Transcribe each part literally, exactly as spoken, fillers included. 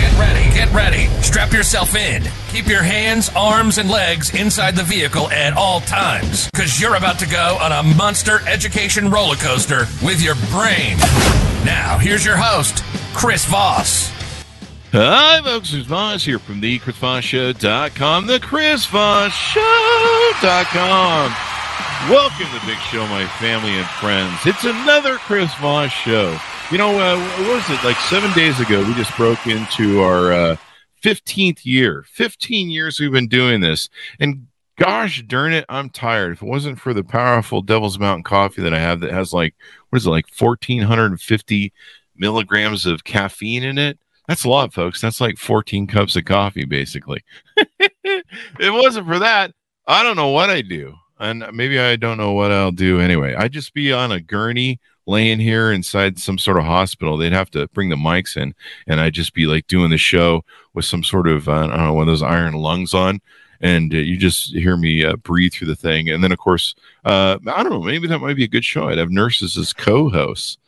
Get ready, get ready. Strap yourself in. Keep your hands, arms, and legs inside the vehicle at all times, because you're about to go on a monster education roller coaster with your brain. Now, here's your host, Chris Voss. Hi, folks. Chris Voss here from the Chris Voss Show dot com, the Chris Voss Show dot com. Welcome to the big show, my family and friends. It's another Chris Voss Show. You know, uh, what was it? Like seven days ago, we just broke into our uh, fifteenth year. fifteen years we've been doing this. And gosh darn it, I'm tired. If it wasn't for the powerful Devil's Mountain coffee that I have that has like, what is it, like one thousand four hundred fifty milligrams of caffeine in it? That's a lot, folks. That's like fourteen cups of coffee, basically. It wasn't for that, I don't know what I do. And maybe I don't know what I'll do anyway. I'd just be on a gurney laying here inside some sort of hospital. They'd have to bring the mics in, and I'd just be like doing the show with some sort of, uh, I don't know, one of those iron lungs on. And uh, you just hear me uh, breathe through the thing. And then, of course, uh, I don't know, maybe that might be a good show. I'd have nurses as co-hosts.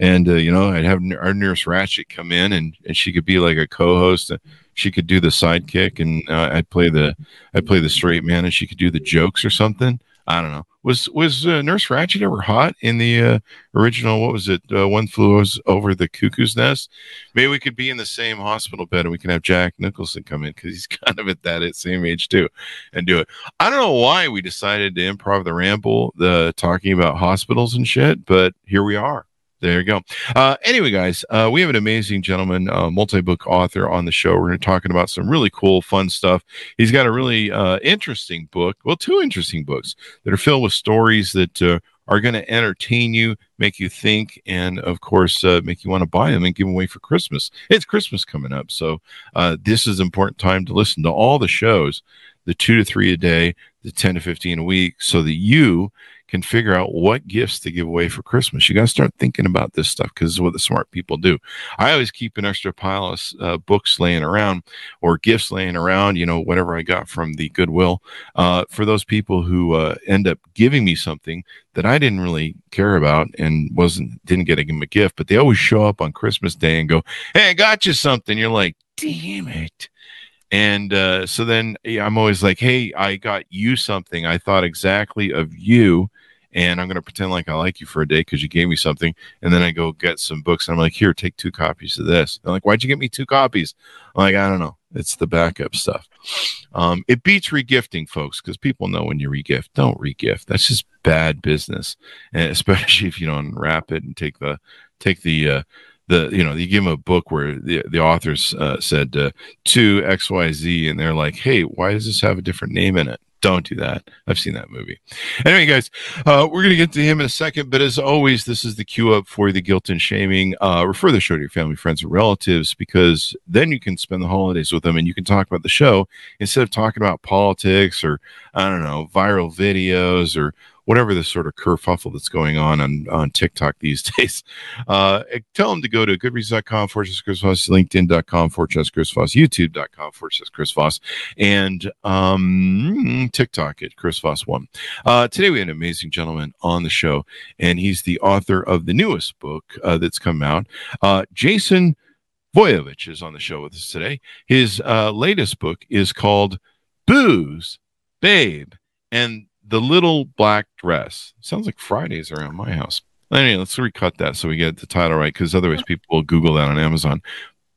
And, uh, you know, I'd have our nurse Ratchet come in, and, and she could be like a co-host. She could do the sidekick, and uh, I'd play the I'd play the straight man, and she could do the jokes or something. I don't know. Was was uh, Nurse Ratchet ever hot in the uh, original, what was it, uh, One Flew Over the Cuckoo's Nest? Maybe we could be in the same hospital bed, and we can have Jack Nicholson come in, because he's kind of at that same age, too, and do it. I don't know why we decided to improv the ramble, the talking about hospitals and shit, but here we are. There you go. Uh, anyway, guys, uh, we have an amazing gentleman, uh, multi-book author on the show. We're going to be talking about some really cool, fun stuff. He's got a really uh, interesting book, well, two interesting books that are filled with stories that uh, are going to entertain you, make you think, and, of course, uh, make you want to buy them and give them away for Christmas. It's Christmas coming up, so uh, this is an important time to listen to all the shows, the two to three a day, the ten to fifteen a week, so that you can figure out what gifts to give away for Christmas. You got to start thinking about this stuff, because it's what the smart people do. I always keep an extra pile of uh, books laying around, or gifts laying around, you know, whatever I got from the Goodwill, uh, for those people who uh, end up giving me something that I didn't really care about and wasn't didn't get them a gift, but they always show up on Christmas Day and go, "Hey, I got you something." You're like, "Damn it." And uh, so then I'm always like, "Hey, I got you something. I thought exactly of you, and I'm going to pretend like I like you for a day because you gave me something." And then I go get some books, and I'm like, "Here, take two copies of this." I'm like, "Why'd you get me two copies?" I'm like, "I don't know. It's the backup stuff." Um, it beats regifting, folks, because people know when you regift. Don't regift. That's just bad business, and especially if you don't unwrap it and take the take the. Uh, The, you know, you give them a book where the, the authors uh, said uh, to X Y Z, and they're like, "Hey, why does this have a different name in it?" Don't do that. I've seen that movie. Anyway, guys, uh, we're going to get to him in a second. But as always, this is the cue up for the guilt and shaming. Uh, refer the show to your family, friends, and relatives, because then you can spend the holidays with them, and you can talk about the show instead of talking about politics or, I don't know, viral videos or whatever the sort of kerfuffle that's going on on, on TikTok these days. Uh, tell them to go to goodreads dot com, fortress Chris Voss, linkedin dot com, fortress Chris Voss, youtube dot com, fortress Chris Voss, and um, TikTok at Chris Voss one. Uh, today we had an amazing gentleman on the show, and he's the author of the newest book uh, that's come out. Uh, Jason Voiovich is on the show with us today. His uh, latest book is called Booze, Babe, and the Little Black Dress. Sounds like Fridays around my house. Anyway, let's recut that so we get the title right, because otherwise people will Google that on Amazon.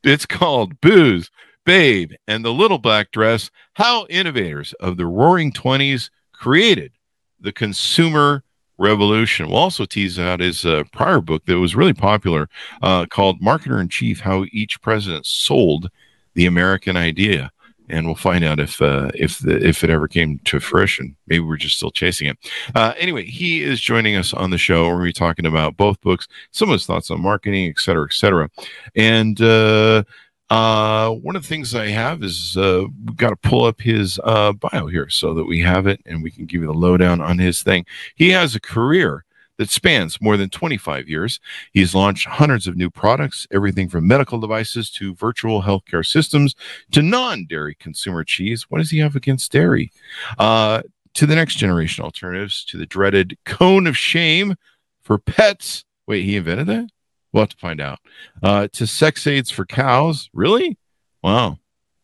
It's called Booze, Babe, and the Little Black Dress: How Innovators of the Roaring twenties Created the Consumer Revolution. We'll also tease out his uh, prior book that was really popular uh, called Marketer-in-Chief: How Each President Sold the American Idea. And we'll find out if uh, if the, if it ever came to fruition. Maybe we're just still chasing it. Uh, anyway, he is joining us on the show. We're going to be talking about both books, some of his thoughts on marketing, et cetera, et cetera. And uh, uh, one of the things I have is uh, we've got to pull up his uh, bio here so that we have it and we can give you the lowdown on his thing. He has a career that spans more than twenty-five years. He's launched hundreds of new products, everything from medical devices to virtual healthcare systems to non-dairy consumer cheese. What does he have against dairy? Uh, to the next generation alternatives, to the dreaded cone of shame for pets. Wait, he invented that? We'll have to find out. Uh, to sex aids for cows. Really? Wow.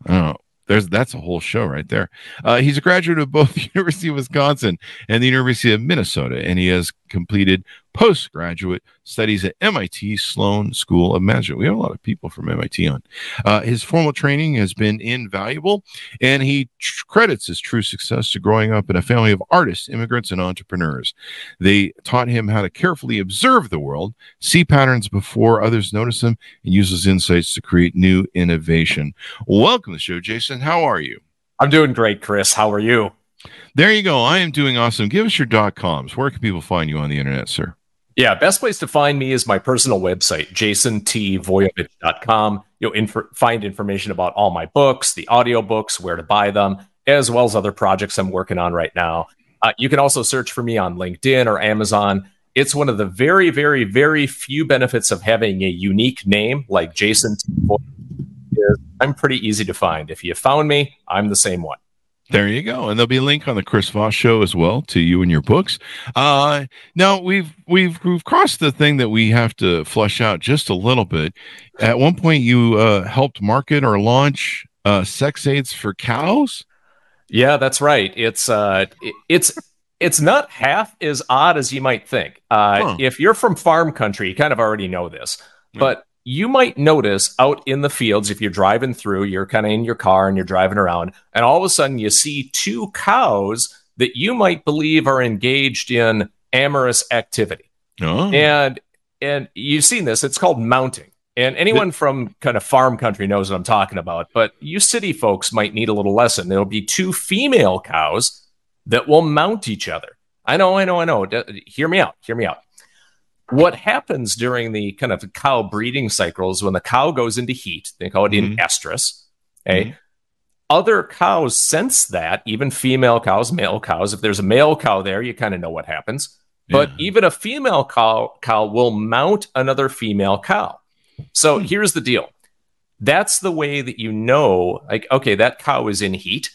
Oh, there's that's a whole show right there. Uh, he's a graduate of both the University of Wisconsin and the University of Minnesota, and he has completed postgraduate studies at M I T Sloan School of Management. We have a lot of people from M I T on. Uh, his formal training has been invaluable, and he tr- credits his true success to growing up in a family of artists, immigrants, and entrepreneurs. They taught him how to carefully observe the world, see patterns before others notice them, and use his insights to create new innovation. Welcome to the show, Jason. How are you? I'm doing great, Chris. How are you? There you go. I am doing awesome. Give us your dot coms. Where can people find you on the internet, sir? Yeah, best place to find me is my personal website, jason t voiovich dot com. You'll inf- find information about all my books, the audiobooks, where to buy them, as well as other projects I'm working on right now. Uh, you can also search for me on LinkedIn or Amazon. It's one of the very, very, very few benefits of having a unique name like Jason T. Voiovich. I'm pretty easy to find. If you found me, I'm the same one. There you go. And there'll be a link on the Chris Voss show as well to you and your books. Uh, now, we've, we've we've crossed the thing that we have to flush out just a little bit. At one point, you uh, helped market or launch uh, sex aids for cows? Yeah, that's right. It's uh, it, it's it's not half as odd as you might think. Uh, huh. If you're from farm country, you kind of already know this. Yeah. But you might notice out in the fields, if you're driving through, you're kind of in your car and you're driving around, and all of a sudden you see two cows that you might believe are engaged in amorous activity. Oh. And and you've seen this. It's called mounting. And anyone from kind of farm country knows what I'm talking about. But you city folks might need a little lesson. There'll be two female cows that will mount each other. I know, I know, I know. D- hear me out. Hear me out. What happens during the kind of cow breeding cycles when the cow goes into heat, they call it mm-hmm. in estrus, okay? Mm-hmm. Other cows sense that, even female cows, male cows. If there's a male cow there, you kind of know what happens. But yeah. even a female cow, cow will mount another female cow. So mm-hmm. here's the deal. That's the way that you know, like, okay, that cow is in heat.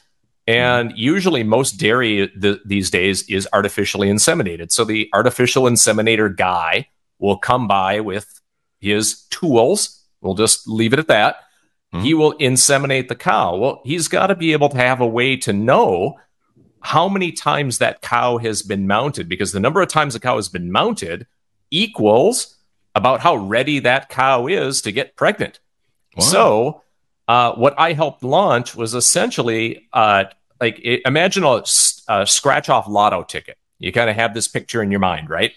And usually most dairy th- these days is artificially inseminated. So the artificial inseminator guy will come by with his tools. We'll just leave it at that. Mm-hmm. He will inseminate the cow. Well, he's got to be able to have a way to know how many times that cow has been mounted, because the number of times the cow has been mounted equals about how ready that cow is to get pregnant. Wow. So Uh, what I helped launch was essentially uh, like it, imagine a, a scratch-off lotto ticket. You kind of have this picture in your mind, right?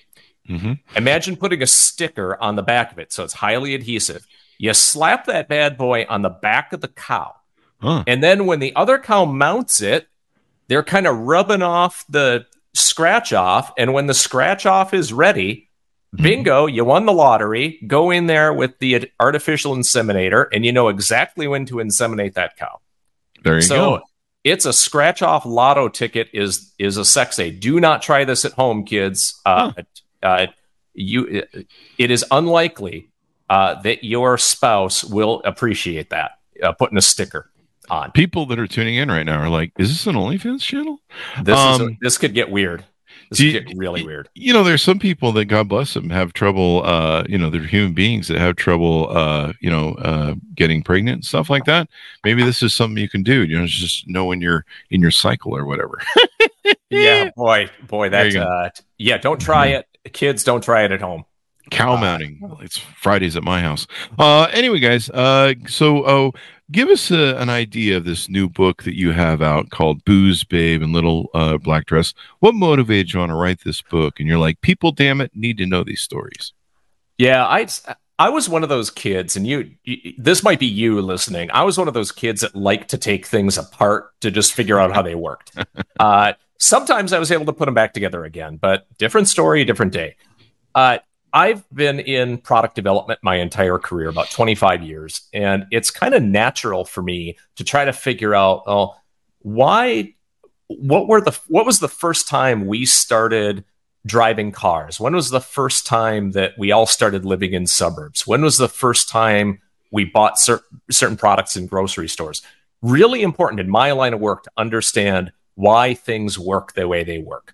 Mm-hmm. Imagine putting a sticker on the back of it, so it's highly adhesive. You slap that bad boy on the back of the cow, huh. and then when the other cow mounts it, they're kind of rubbing off the scratch-off, and when the scratch-off is ready, bingo, you won the lottery. Go in there with the artificial inseminator, and you know exactly when to inseminate that cow. There you so go. It's a scratch-off lotto ticket is is a sex aid. Do not try this at home, kids. Uh, huh. uh, you, it, it is unlikely uh, that your spouse will appreciate that, uh, putting a sticker on. People that are tuning in right now are like, is this an OnlyFans channel? This, um, is a, this could get weird. This you, get really weird. You know, there's some people that, God bless them, have trouble, uh, you know, they're human beings that have trouble, uh, you know, uh, getting pregnant and stuff like that. Maybe this is something you can do, you know, just know when you're in your cycle or whatever. yeah, boy, boy, that's, uh, yeah, don't try it. Kids, don't try it at home. Cow mounting. Uh, it's Fridays at my house. Uh, anyway, guys, uh, so, oh, give us a, an idea of this new book that you have out called Booze, Babe, and Little uh, Black Dress. What motivated you on to write this book? And you're like, people, damn it, need to know these stories. Yeah, I I was one of those kids, and you, you this might be you listening. I was one of those kids that liked to take things apart to just figure out how they worked. uh, sometimes I was able to put them back together again, but different story, different day. Uh I've been in product development my entire career, about twenty-five years, and it's kind of natural for me to try to figure out, oh, why, what were the, what was the first time we started driving cars? When was the first time that we all started living in suburbs? When was the first time we bought cer- certain products in grocery stores? Really important in my line of work to understand why things work the way they work.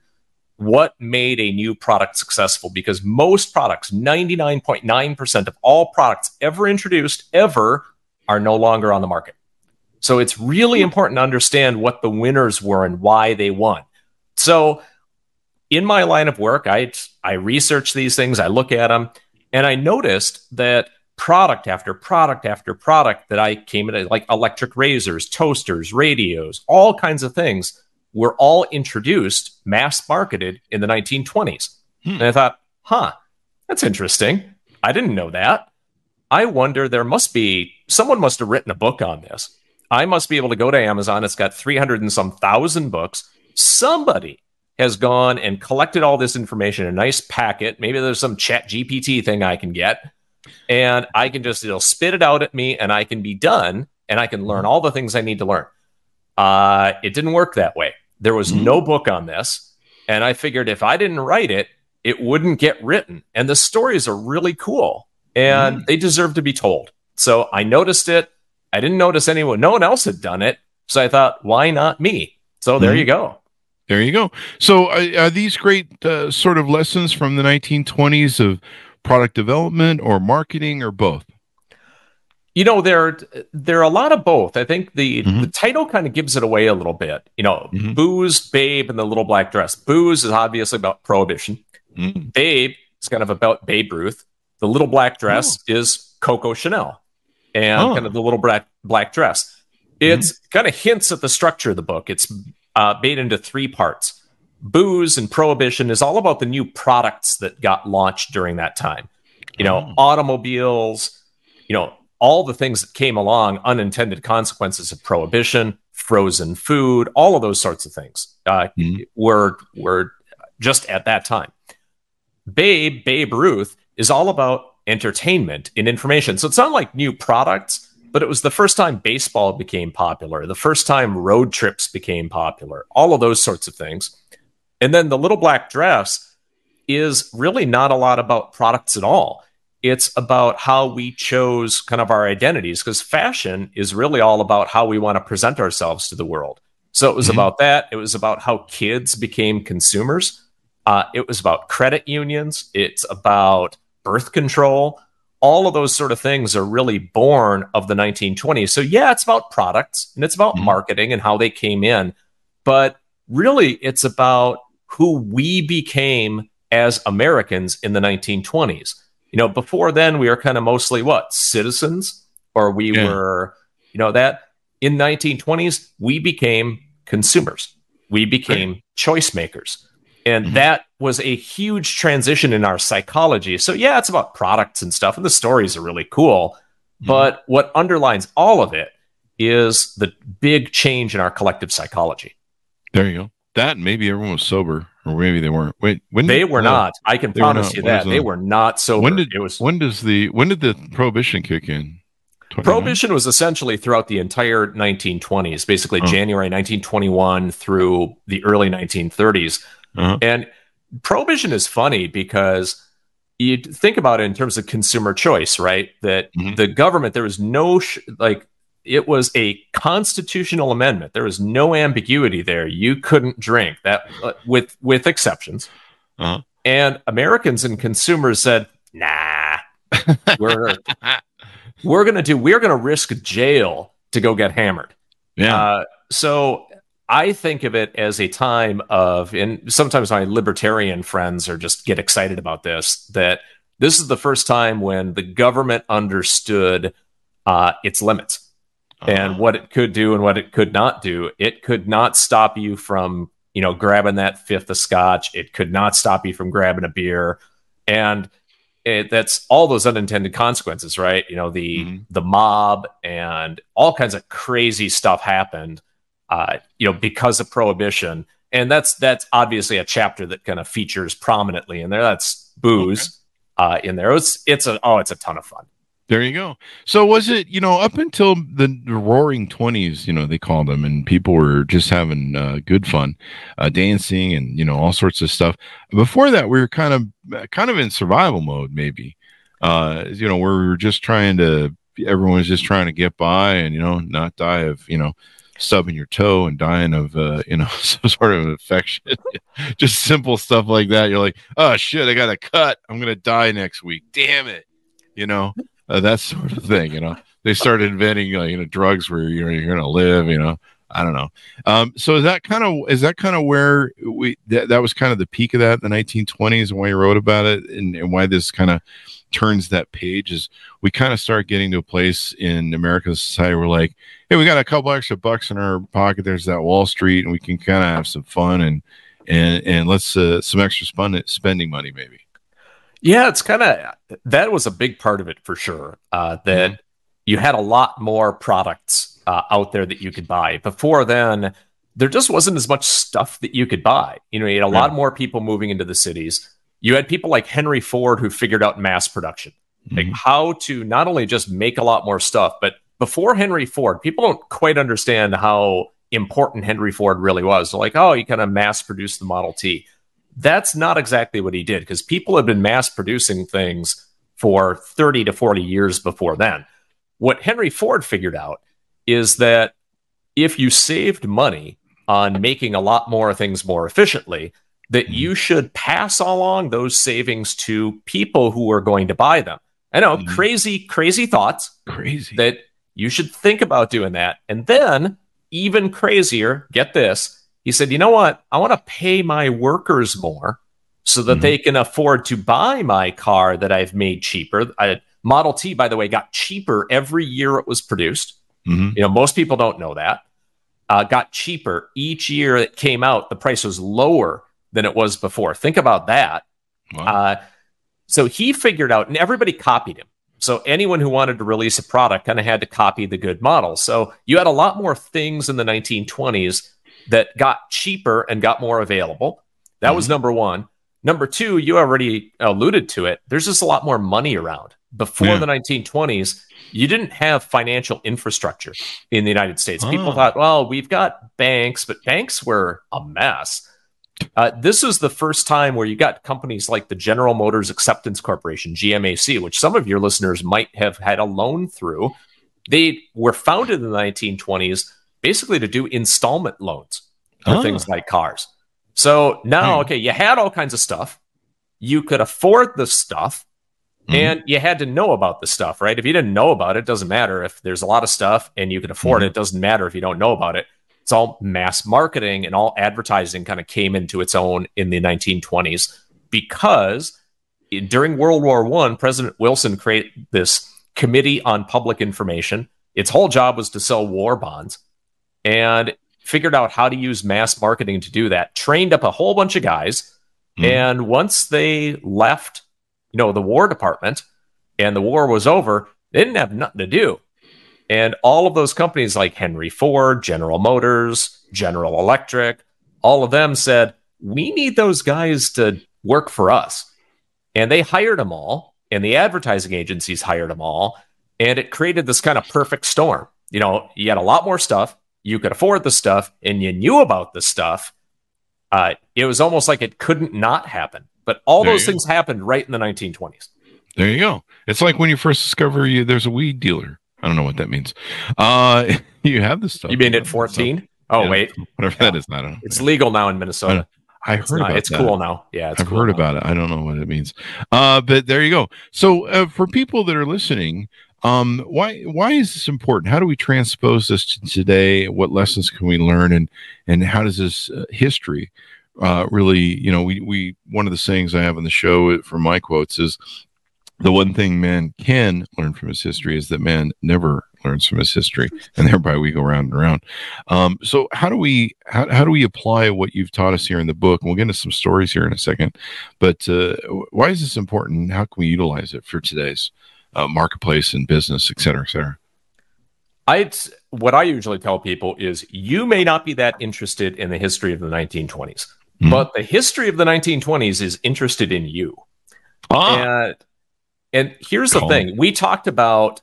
What made a new product successful? Because most products, ninety-nine point nine percent of all products ever introduced, ever, are no longer on the market. So it's really important to understand what the winners were and why they won. So in my line of work, I, I research these things, I look at them, and I noticed that product after product after product that I came in, like electric razors, toasters, radios, all kinds of things, were all introduced, mass marketed in the nineteen twenties. Hmm. And I thought, huh, that's interesting. I didn't know that. I wonder, there must be, someone must have written a book on this. I must be able to go to Amazon. It's got three hundred and some thousand books. Somebody has gone and collected all this information in a nice packet. Maybe there's some chat G P T thing I can get. And I can just, it'll spit it out at me and I can be done. And I can learn all the things I need to learn. Uh, it didn't work that way. There was no book on this. And I figured if I didn't write it, it wouldn't get written. And the stories are really cool and mm. they deserve to be told. So I noticed it. I didn't notice anyone. No one else had done it. So I thought, why not me? So there mm. you go. There you go. So are, are these great uh, sort of lessons from the nineteen twenties of product development or marketing or both? You know, there, there are a lot of both. I think the, mm-hmm. the title kind of gives it away a little bit. You know, mm-hmm. Booze, Babe, and the Little Black Dress. Booze is obviously about prohibition. Mm-hmm. Babe is kind of about Babe Ruth. The Little Black Dress oh. is Coco Chanel and oh. kind of the Little Black, black Dress. It's mm-hmm. kind of hints at the structure of the book. It's uh, made into three parts. Booze and prohibition is all about the new products that got launched during that time. You know, oh. automobiles, you know, all the things that came along, unintended consequences of prohibition, frozen food, all of those sorts of things uh, mm-hmm. were, were just at that time. Babe, Babe Ruth is all about entertainment and information. So it's not like new products, but it was the first time baseball became popular, the first time road trips became popular, all of those sorts of things. And then the Little Black Dress is really not a lot about products at all. It's about how we chose kind of our identities, because fashion is really all about how we want to present ourselves to the world. So it was mm-hmm. about that. It was about how kids became consumers. Uh, it was about credit unions. It's about birth control. All of those sort of things are really born of the nineteen twenties. So yeah, it's about products and it's about mm-hmm. marketing and how they came in. But really, it's about who we became as Americans in the nineteen twenties. You know, before then, we were kind of mostly what? Citizens? Or we yeah. were, you know, that in nineteen twenties, we became consumers. We became right. choice makers. And mm-hmm. that was a huge transition in our psychology. So, yeah, it's about products and stuff. And the stories are really cool. Mm-hmm. But what underlines all of it is the big change in our collective psychology. There you go. That maybe everyone was sober. Or maybe they weren't. Wait, when they did, were oh, not. I can promise not, you that they were not sober. When did it was? When does the when did the prohibition kick in? twenty-nine? Prohibition was essentially throughout the entire nineteen twenties, basically oh. January nineteen twenty-one through the early nineteen thirties. Uh-huh. And prohibition is funny because you think about it in terms of consumer choice, right? That mm-hmm. the government, there was no sh- like. It was a constitutional amendment. There was no ambiguity there. You couldn't drink that uh, with, with exceptions. Uh-huh. And Americans and consumers said, nah, we're, we're going to do, we're going to risk jail to go get hammered. Yeah. Uh, so I think of it as a time of, and sometimes my libertarian friends are just get excited about this, that this is the first time when the government understood uh, its limits. And what it could do and what it could not do. It could not stop you from, you know, grabbing that fifth of scotch. It could not stop you from grabbing a beer. And it, that's all those unintended consequences, right? You know, the mm-hmm. the mob and all kinds of crazy stuff happened, uh, you know, because of prohibition. And that's that's obviously a chapter that kind of features prominently in there. That's booze okay. uh, in there. It's it's a oh, it's a ton of fun. There you go. So was it, you know, up until the Roaring twenties, you know, they called them, and people were just having uh, good fun, uh, dancing and, you know, all sorts of stuff. Before that, we were kind of kind of in survival mode, maybe, uh, you know, where we were just trying to, everyone was just trying to get by and, you know, not die of, you know, stubbing your toe and dying of, uh, you know, some sort of infection, just simple stuff like that. You're like, oh, shit, I got a cut. I'm going to die next week. Damn it. You know. Uh, that sort of thing, you know. They started inventing, uh, you know, drugs where you know you're going to live, you know. I don't know. Um, so is that kind of is that kind of where we th- that was kind of the peak of that, the nineteen twenties, and why you wrote about it, and, and why this kind of turns that page is we kind of start getting to a place in American society where like, hey, we got a couple extra bucks in our pocket. There's that Wall Street, and we can kind of have some fun and and and let's uh, some extra spend- spending money maybe. Yeah, it's kind of, that was a big part of it for sure. Uh, that mm-hmm. you had a lot more products uh, out there that you could buy. Before then, there just wasn't as much stuff that you could buy. You know, you had a yeah. lot more people moving into the cities. You had people like Henry Ford who figured out mass production, mm-hmm. like how to not only just make a lot more stuff, but before Henry Ford, people don't quite understand how important Henry Ford really was. They're like, oh, he kind of mass produced the Model T. That's not exactly what he did, because people have been mass producing things for thirty to forty years before then. What Henry Ford figured out is that if you saved money on making a lot more things more efficiently, that you should pass along those savings to people who are going to buy them. I know, mm-hmm. crazy, crazy thoughts. Crazy. That you should think about doing that. And then, even crazier, get this, he said, you know what? I want to pay my workers more so that mm-hmm. they can afford to buy my car that I've made cheaper. I, Model T, by the way, got cheaper every year it was produced. Mm-hmm. You know, most people don't know that. Uh, got cheaper each year it came out. The price was lower than it was before. Think about that. Wow. Uh, so he figured out, and everybody copied him. So anyone who wanted to release a product kind of had to copy the good model. So you had a lot more things in the nineteen twenties that got cheaper and got more available. That mm-hmm. was number one. Number two, you already alluded to it. There's just a lot more money around. Before yeah. the nineteen twenties, you didn't have financial infrastructure in the United States. Oh. People thought, well, we've got banks, but banks were a mess. Uh, this is the first time where you got companies like the General Motors Acceptance Corporation, G M A C, which some of your listeners might have had a loan through. They were founded in the nineteen twenties, basically to do installment loans for oh. things like cars. So now, okay, you had all kinds of stuff. You could afford the stuff, mm-hmm. and you had to know about the stuff, right? If you didn't know about it, it doesn't matter. If there's a lot of stuff and you can afford mm-hmm. it, it doesn't matter if you don't know about it. It's all mass marketing, and all advertising kind of came into its own in the nineteen twenties because during World War One, President Wilson created this Committee on Public Information. Its whole job was to sell war bonds, and figured out how to use mass marketing to do that, trained up a whole bunch of guys. Mm. And once they left, you know, the War Department and the war was over, they didn't have nothing to do. And all of those companies like Henry Ford, General Motors, General Electric, all of them said, we need those guys to work for us. And they hired them all, and the advertising agencies hired them all. And it created this kind of perfect storm. You know, you had a lot more stuff. You could afford the stuff, and you knew about the stuff. Uh, it was almost like it couldn't not happen. But all there those things go. happened right in the nineteen twenties. There you go. It's like when you first discover you, there's a weed dealer. I don't know what that means. Uh, you have the stuff. You mean at fourteen? Oh, yeah, wait. Whatever yeah. that is. I don't know. It's legal now in Minnesota. I heard it's not, about it's that. It's cool now. Yeah, it's I've cool heard now. about it. I don't know what it means. Uh, but there you go. So uh, for people that are listening, Um, why why is this important? How do we transpose this to today? What lessons can we learn, and and how does this uh, history uh, really? You know, we we one of the sayings I have on the show from my quotes is the one thing man can learn from his history is that man never learns from his history, and thereby we go round and round. Um, so how do we how how do we apply what you've taught us here in the book? And we'll get into some stories here in a second. But uh, why is this important? How can we utilize it for today's Uh, marketplace and business, et cetera, et cetera? I, what I usually tell people is you may not be that interested in the history of the nineteen twenties, mm-hmm. but the history of the nineteen twenties is interested in you. Ah. And And here's the thing. We talked about,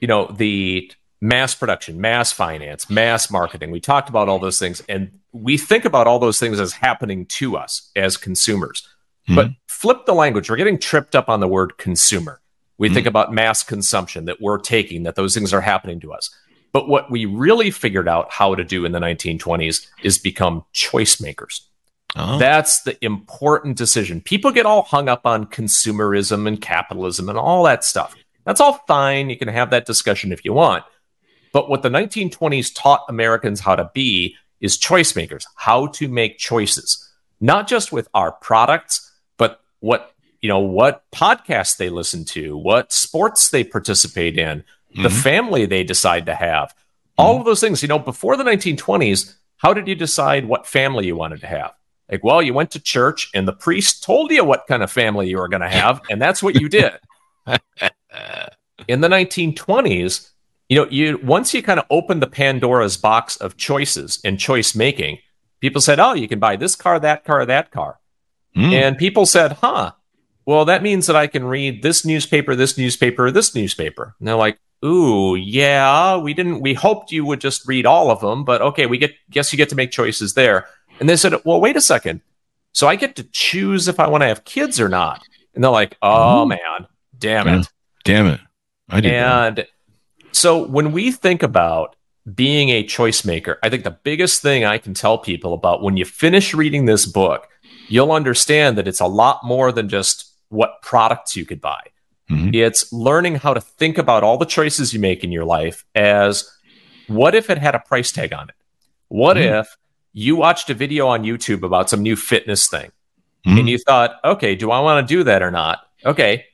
you know, the mass production, mass finance, mass marketing. We talked about all those things. And we think about all those things as happening to us as consumers. Mm-hmm. But flip the language. We're getting tripped up on the word consumer. We mm-hmm. think about mass consumption that we're taking, that those things are happening to us. But what we really figured out how to do in the nineteen twenties is become choice makers. Oh. That's the important decision. People get all hung up on consumerism and capitalism and all that stuff. That's all fine. You can have that discussion if you want. But what the nineteen twenties taught Americans how to be is choice makers, how to make choices, not just with our products, but what, you know, what podcasts they listen to, what sports they participate in, mm-hmm. the family they decide to have, mm-hmm. all of those things. You know, before the nineteen twenties, how did you decide what family you wanted to have? Like, well, you went to church and the priest told you what kind of family you were going to have, and that's what you did. In the nineteen twenties, you know, you once you kind of opened the Pandora's box of choices and choice making, people said, oh, you can buy this car, that car, that car. Mm. And people said, huh, well, that means that I can read this newspaper, this newspaper, this newspaper. And they're like, ooh, yeah, we didn't, we hoped you would just read all of them, but okay, we get, guess you get to make choices there. And they said, well, wait a second. So I get to choose if I want to have kids or not. And they're like, oh, mm-hmm. man, damn it. Uh, damn it. I did And that. So when we think about being a choice maker, I think the biggest thing I can tell people about when you finish reading this book, you'll understand that it's a lot more than just what products you could buy. Mm-hmm. It's learning how to think about all the choices you make in your life as, what if it had a price tag on it? What mm-hmm. if you watched a video on YouTube about some new fitness thing mm-hmm. and you thought, okay, do I want to do that or not? Okay.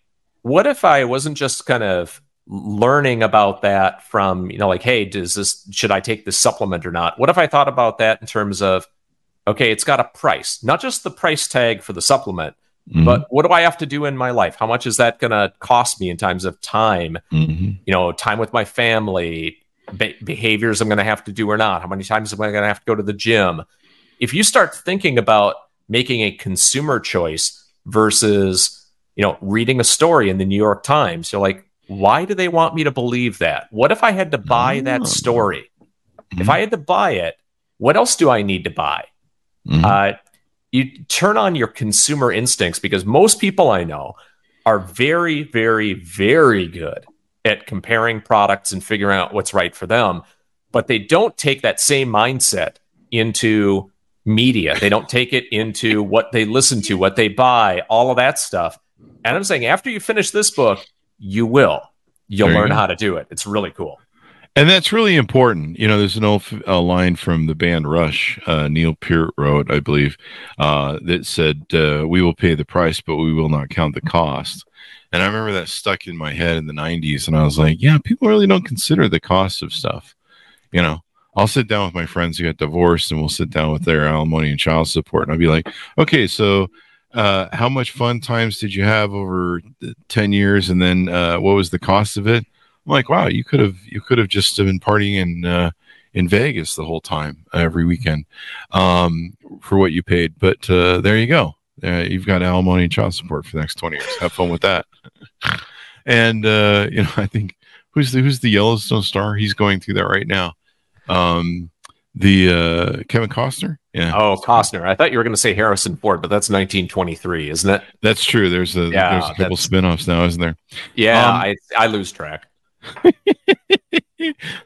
What if I wasn't just kind of learning about that from, you know, like, hey, does this, should I take this supplement or not? What if I thought about that in terms of, okay, it's got a price, not just the price tag for the supplement, mm-hmm. but what do I have to do in my life? How much is that going to cost me in terms of time, mm-hmm. you know, time with my family, Be- behaviors I'm going to have to do or not? How many times am I going to have to go to the gym? If you start thinking about making a consumer choice versus, you know, reading a story in the New York Times, you're like, why do they want me to believe that? What if I had to buy mm-hmm. that story? Mm-hmm. If I had to buy it, what else do I need to buy? Mm-hmm. Uh, you turn on your consumer instincts, because most people I know are very, very, very good at comparing products and figuring out what's right for them, but they don't take that same mindset into media. They don't take it into what they listen to, what they buy, all of that stuff. And I'm saying, after you finish this book, you will. You'll there learn you how to do it. It's really cool. And that's really important. You know, there's an old uh, line from the band Rush, uh, Neil Peart wrote, I believe, uh, that said, uh, we will pay the price, but we will not count the cost. And I remember that stuck in my head in the nineties, and I was like, yeah, people really don't consider the cost of stuff. You know, I'll sit down with my friends who got divorced, and we'll sit down with their alimony and child support, and I'll be like, okay, so uh, how much fun times did you have over ten years, and then uh, what was the cost of it? I'm like, wow, you could have you could have just been partying in, uh, in Vegas the whole time, every weekend, um, for what you paid, but uh, there you go. Uh, you've got alimony and child support for the next twenty years. Have fun with that. And, uh, you know, I think who's the, who's the Yellowstone star? He's going through that right now. Um, the, uh, Kevin Costner. Yeah. Oh, Costner. I thought you were going to say Harrison Ford, but that's nineteen twenty-three, isn't it? That's true. There's a, yeah, there's a couple spinoffs now, isn't there? Yeah. Um, I, I lose track.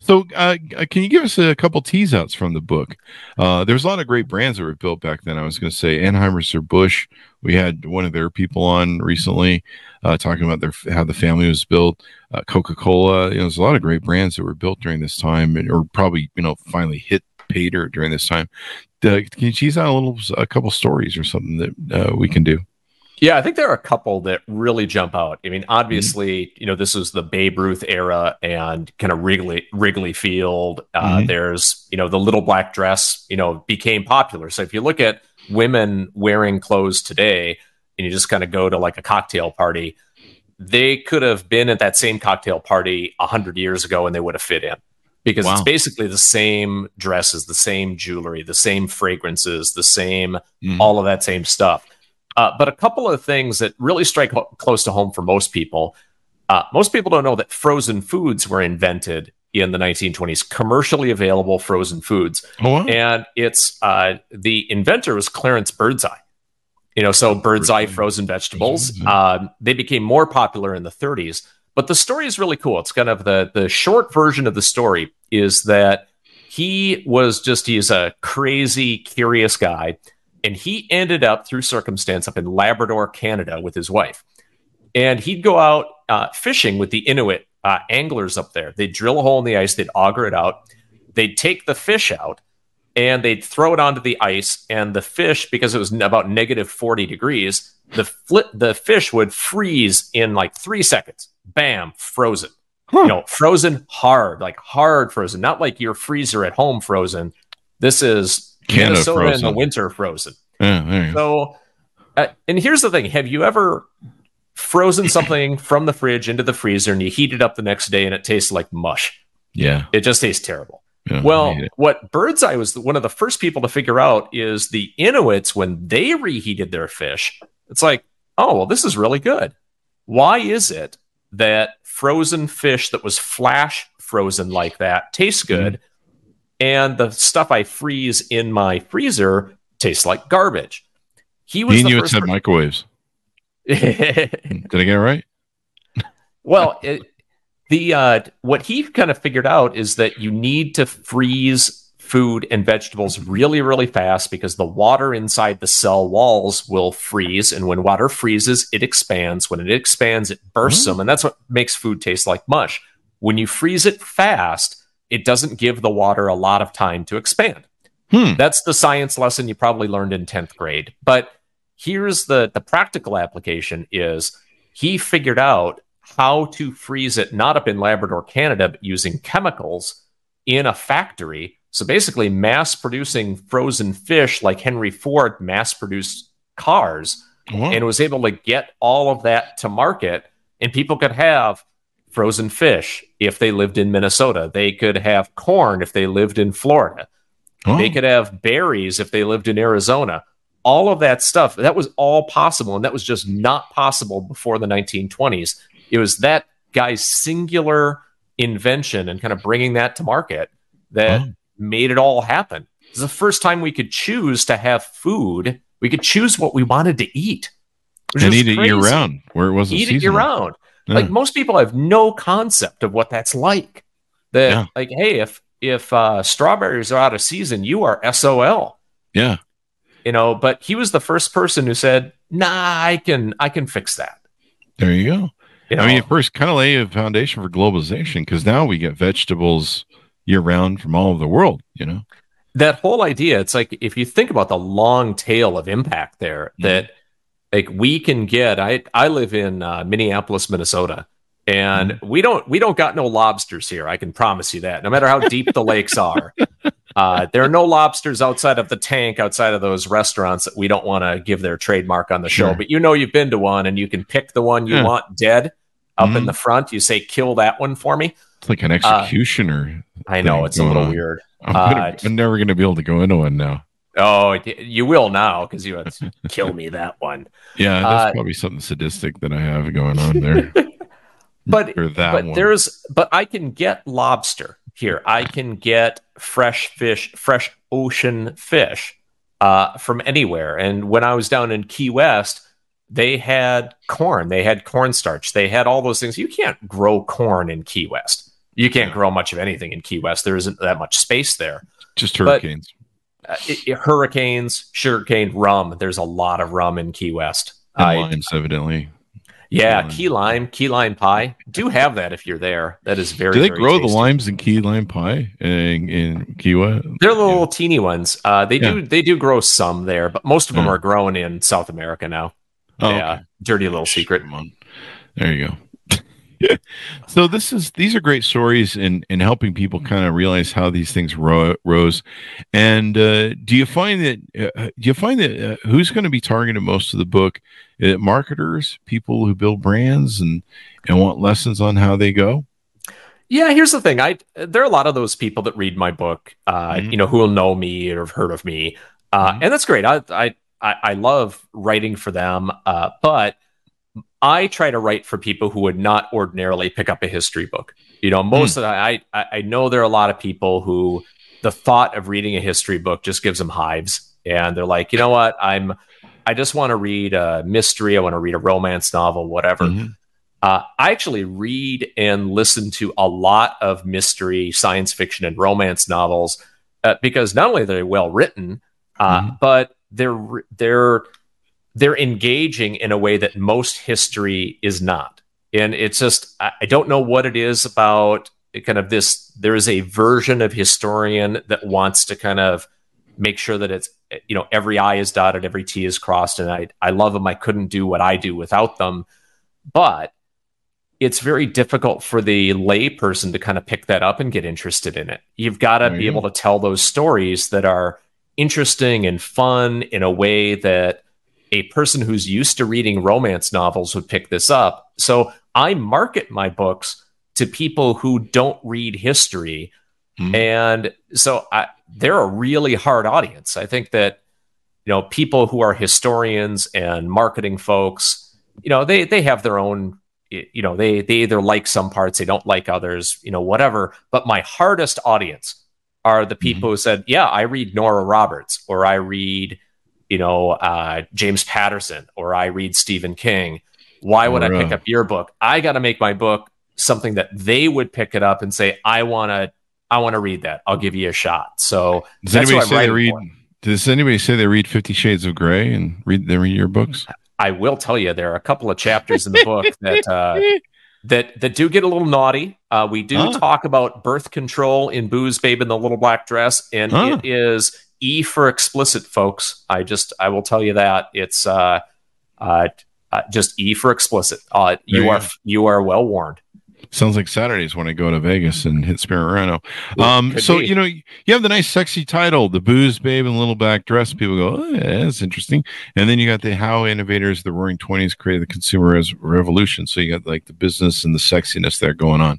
So uh, can you give us a couple tease outs from the book? Uh, there's a lot of great brands that were built back then. I was going to say Anheuser-Busch. We had one of their people on recently uh, talking about their how the family was built. Uh, Coca-Cola. You know, there's a lot of great brands that were built during this time, and, or probably, you know, finally hit pay dirt during this time. Uh, can you tease out a little, a couple stories or something that uh, we can do? Yeah, I think there are a couple that really jump out. I mean, obviously, mm-hmm. you know, this was the Babe Ruth era and kind of Wrigley Wrigley Field. Uh, mm-hmm. There's, you know, the little black dress, you know, became popular. So if you look at women wearing clothes today and you just kind of go to like a cocktail party, they could have been at that same cocktail party one hundred years ago and they would have fit in, because wow. it's basically the same dresses, the same jewelry, the same fragrances, the same, mm-hmm. all of that same stuff. Uh, but a couple of things that really strike ho- close to home for most people. Uh, most people don't know that frozen foods were invented in the nineteen twenties, commercially available frozen foods. Oh, wow. And it's uh, the inventor was Clarence Birdseye. You know, so Birdseye frozen vegetables. Uh, they became more popular in the thirties. But the story is really cool. It's kind of the the short version of the story is that he was just, he's a crazy, curious guy. And he ended up, through circumstance, up in Labrador, Canada with his wife. And he'd go out uh, fishing with the Inuit uh, anglers up there. They'd drill a hole in the ice. They'd auger it out. They'd take the fish out. And they'd throw it onto the ice, and the fish, because it was about negative forty degrees, the flip, the fish would freeze in like three seconds. Bam, frozen. Huh. You know, frozen hard, like hard frozen, not like your freezer at home frozen. This is Canada Minnesota frozen. In the winter frozen. Yeah, there you go. So, uh, and here's the thing: have you ever frozen something from the fridge into the freezer, and you heat it up the next day, and it tastes like mush? Yeah, it just tastes terrible. Yeah, well, what Birdseye was one of the first people to figure out is the Inuits, when they reheated their fish, it's like, oh, well, this is really good. Why is it that frozen fish that was flash frozen like that tastes good, mm-hmm. and the stuff I freeze in my freezer tastes like garbage? He was the Inuits had person- microwaves. Did I get it right? Well, it, The uh, what he kind of figured out is that you need to freeze food and vegetables really, really fast because the water inside the cell walls will freeze. And when water freezes, it expands. When it expands, it bursts mm. them. And that's what makes food taste like mush. When you freeze it fast, it doesn't give the water a lot of time to expand. Hmm. That's the science lesson you probably learned in tenth grade. But here's the, the practical application is he figured out how to freeze it, not up in Labrador, Canada, but using chemicals in a factory. So basically mass producing frozen fish like Henry Ford mass produced cars, wow. and was able to get all of that to market. And people could have frozen fish if they lived in Minnesota. They could have corn if they lived in Florida. Oh. They could have berries if they lived in Arizona. All of that stuff, that was all possible. And that was just not possible before the nineteen twenties. It was that guy's singular invention and kind of bringing that to market that oh. made it all happen. It was the first time we could choose to have food. We could choose what we wanted to eat. And eat it year-round, where it wasn't seasonal. Eat it year-round. Yeah. Like, most people have no concept of what that's like. That, yeah. like, hey, if if uh, strawberries are out of season, you are S O L. Yeah. You know, but he was the first person who said, nah, I can, I can fix that. There you go. You know, I mean, it first kind of lay a foundation for globalization because now we get vegetables year-round from all over the world, you know? That whole idea, it's like, if you think about the long tail of impact there, mm-hmm. that like we can get, I I live in uh, Minneapolis, Minnesota, and mm-hmm. we don't we don't got no lobsters here, I can promise you that, no matter how deep the lakes are. Uh, there are no lobsters outside of the tank, outside of those restaurants that we don't want to give their trademark on the show. Sure. But you know you've been to one, and you can pick the one you yeah. want dead up mm-hmm. in the front. You say, kill that one for me. It's like an executioner. Uh, I know, it's a little on. Weird. I'm, gonna, uh, I'm never going to be able to go into one now. Oh, you will now, because you have to kill me that one. Yeah, that's uh, probably something sadistic that I have going on there. But, but, there's, but I can get lobster. Here, I can get fresh fish, fresh ocean fish uh, from anywhere. And when I was down in Key West, they had corn. They had cornstarch. They had all those things. You can't grow corn in Key West. You can't grow much of anything in Key West. There isn't that much space there. Just hurricanes. But, uh, it, it, hurricanes, sugarcane, rum. There's a lot of rum in Key West. And I, limes, evidently. Yeah, lime. Key lime, key lime pie. Do have that if you're there. That is very. Do they very grow tasty. The limes in key lime pie in, in Kiwa? They're the little yeah. teeny ones. Uh, they yeah. do they do grow some there, but most of them yeah. are grown in South America now. Oh, yeah, okay. Dirty little secret. There you go. So this is these are great stories in in helping people kind of realize how these things ro- rose. And uh, do you find that uh, do you find that uh, who's going to be targeted most of the book? It marketers, people who build brands and, and want lessons on how they go? Yeah, here's the thing. I There are a lot of those people that read my book, uh, mm-hmm. you know, who will know me or have heard of me. Uh, mm-hmm. And that's great. I, I I, I love writing for them, uh, but I try to write for people who would not ordinarily pick up a history book. You know, most mm. of the, I, I know there are a lot of people who the thought of reading a history book just gives them hives. And they're like, you know what? I'm, I just want to read a mystery. I want to read a romance novel, whatever. Mm-hmm. Uh, I actually read and listen to a lot of mystery, science fiction, and romance novels uh, because not only are they well written, uh, mm-hmm. but they're they're they're engaging in a way that most history is not. And it's just, I, I don't know what it is about kind of this. There is a version of historian that wants to kind of make sure that it's, you know, every I is dotted, every T is crossed. And I, I love them. I couldn't do what I do without them. But it's very difficult for the lay person to kind of pick that up and get interested in it. You've got to mm-hmm. be able to tell those stories that are interesting and fun in a way that a person who's used to reading romance novels would pick this up. So I market my books to people who don't read history. Mm-hmm. And so I, they're a really hard audience. I think that, you know, people who are historians and marketing folks, you know, they, they have their own, you know, they, they either like some parts, they don't like others, you know, whatever. But my hardest audience are the people mm-hmm. who said, yeah, I read Nora Roberts, or I read, you know, uh, James Patterson, or I read Stephen King. Why would Nora. I pick up your book? I got to make my book something that they would pick it up and say, I want to, I want to read that. I'll give you a shot. So does that's anybody say they read? For. Does anybody say they read Fifty Shades of Grey and read they read your books? I will tell you, there are a couple of chapters in the book that uh, that that do get a little naughty. Uh, we do huh? talk about birth control in Booze, Babe, and the Little Black Dress, and huh? it is E for explicit, folks. I just I will tell you that it's uh, uh, uh, just E for explicit. Uh, you yeah. are you are well warned. Sounds like Saturdays when I go to Vegas and hit Spirano. Um, so, be. you know, you have the nice, sexy title, The Booze, Babe, and the Little Black Dress. People go, oh, yeah, that's interesting. And then you got the How Innovators of the Roaring twenties Created the Consumer Revolution. So you got like the business and the sexiness there going on.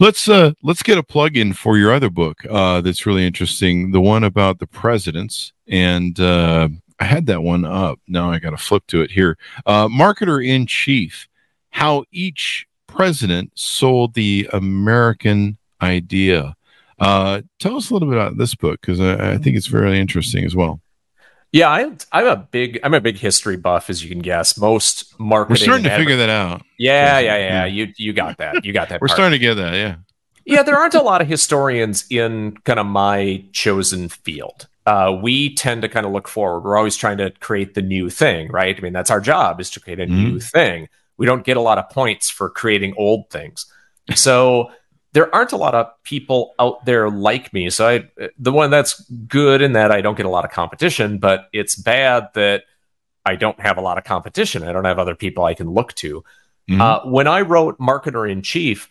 Let's uh, let's get a plug in for your other book uh, that's really interesting, the one about the presidents. And uh, I had that one up. Now I got to flip to it here. Uh, Marketer-in-Chief, How Each President Sold the American Idea. Uh, tell us a little bit about this book, because I, I think it's very interesting as well. Yeah, I, I'm a big I'm a big history buff, as you can guess. Most marketing, we're starting to figure that out. Yeah, yeah, yeah, yeah. You you got that. You got that. We're part. starting to get that. Yeah, yeah. There aren't a lot of historians in kind of my chosen field. Uh, we tend to kind of look forward. We're always trying to create the new thing, right? I mean, that's our job, is to create a mm-hmm. new thing. We don't get a lot of points for creating old things. So there aren't a lot of people out there like me. So I, the one that's good in that I don't get a lot of competition, but it's bad that I don't have a lot of competition. I don't have other people I can look to. Mm-hmm. Uh, when I wrote Marketer-in-Chief,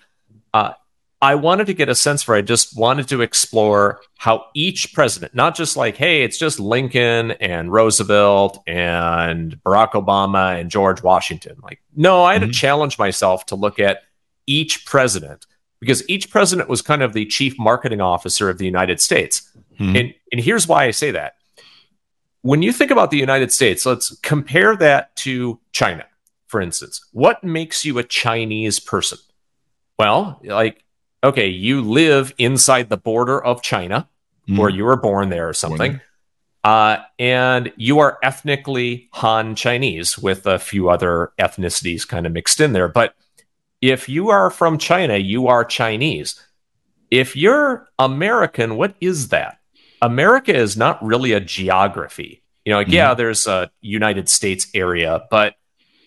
uh, I wanted to get a sense for, I just wanted to explore how each president, not just like, hey, it's just Lincoln and Roosevelt and Barack Obama and George Washington. Like, no, I had mm-hmm. to challenge myself to look at each president, because each president was kind of the chief marketing officer of the United States. Mm-hmm. And, and here's why I say that. When you think about the United States, let's compare that to China, for instance. What makes you a Chinese person? Well, like, okay, you live inside the border of China, mm. or you were born there or something, uh, and you are ethnically Han Chinese with a few other ethnicities kind of mixed in there. But if you are from China, you are Chinese. If you're American, what is that? America is not really a geography. You know, like, mm. yeah, there's a United States area, but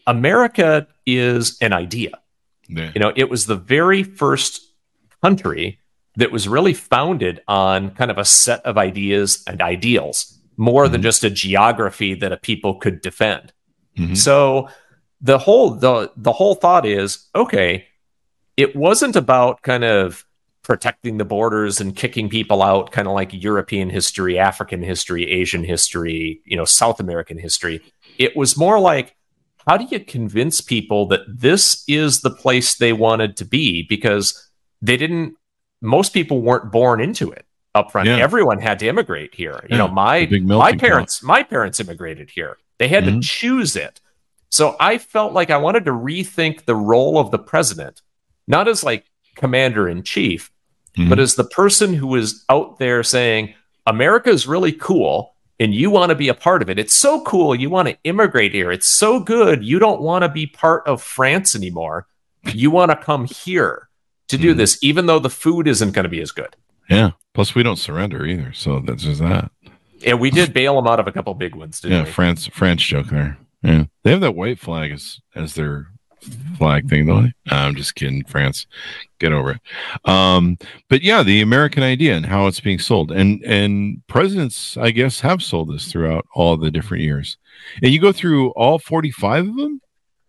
America is an idea. Yeah. You know, it was the very first country that was really founded on kind of a set of ideas and ideals, more mm-hmm. than just a geography that a people could defend. Mm-hmm. So the whole the the whole thought is, okay, it wasn't about kind of protecting the borders and kicking people out, kind of like European history, African history, Asian history, you know, South American history. It was more like, how do you convince people that this is the place they wanted to be? Because they didn't, most people weren't born into it. up front. Yeah. Everyone had to immigrate here. Yeah. You know, my my parents, pot. my parents immigrated here. They had mm-hmm. to choose it. So I felt like I wanted to rethink the role of the president, not as like commander in chief, mm-hmm. but as the person who is out there saying, America is really cool and you want to be a part of it. It's so cool. You want to immigrate here. It's so good. You don't want to be part of France anymore. You want to come here to do mm-hmm. this, even though the food isn't going to be as good. Yeah. Plus, we don't surrender either. So that's just that. And we did bail them out of a couple big ones, didn't yeah, we? Yeah, France, France joke there. Yeah. They have that white flag as, as their flag thing, don't they? I'm just kidding, France. Get over it. Um, but yeah, the American idea and how it's being sold. And and presidents, I guess, have sold this throughout all the different years. And you go through all forty-five of them?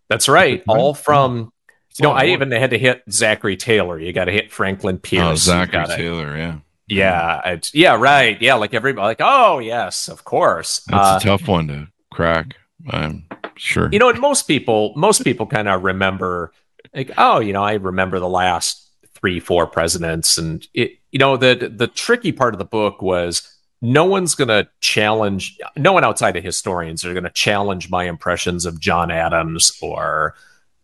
That's right. All from... You know, I even had to hit Zachary Taylor. You got to hit Franklin Pierce. Oh, Zachary Taylor, yeah. Yeah, it's, yeah, right. Yeah, like everybody, like, oh, yes, of course. That's uh, a tough one to crack, I'm sure. You know, and most people, most people kind of remember, like, oh, you know, I remember the last three, four presidents. And, it, you know, the, the tricky part of the book was no one's going to challenge, no one outside of historians are going to challenge my impressions of John Adams or...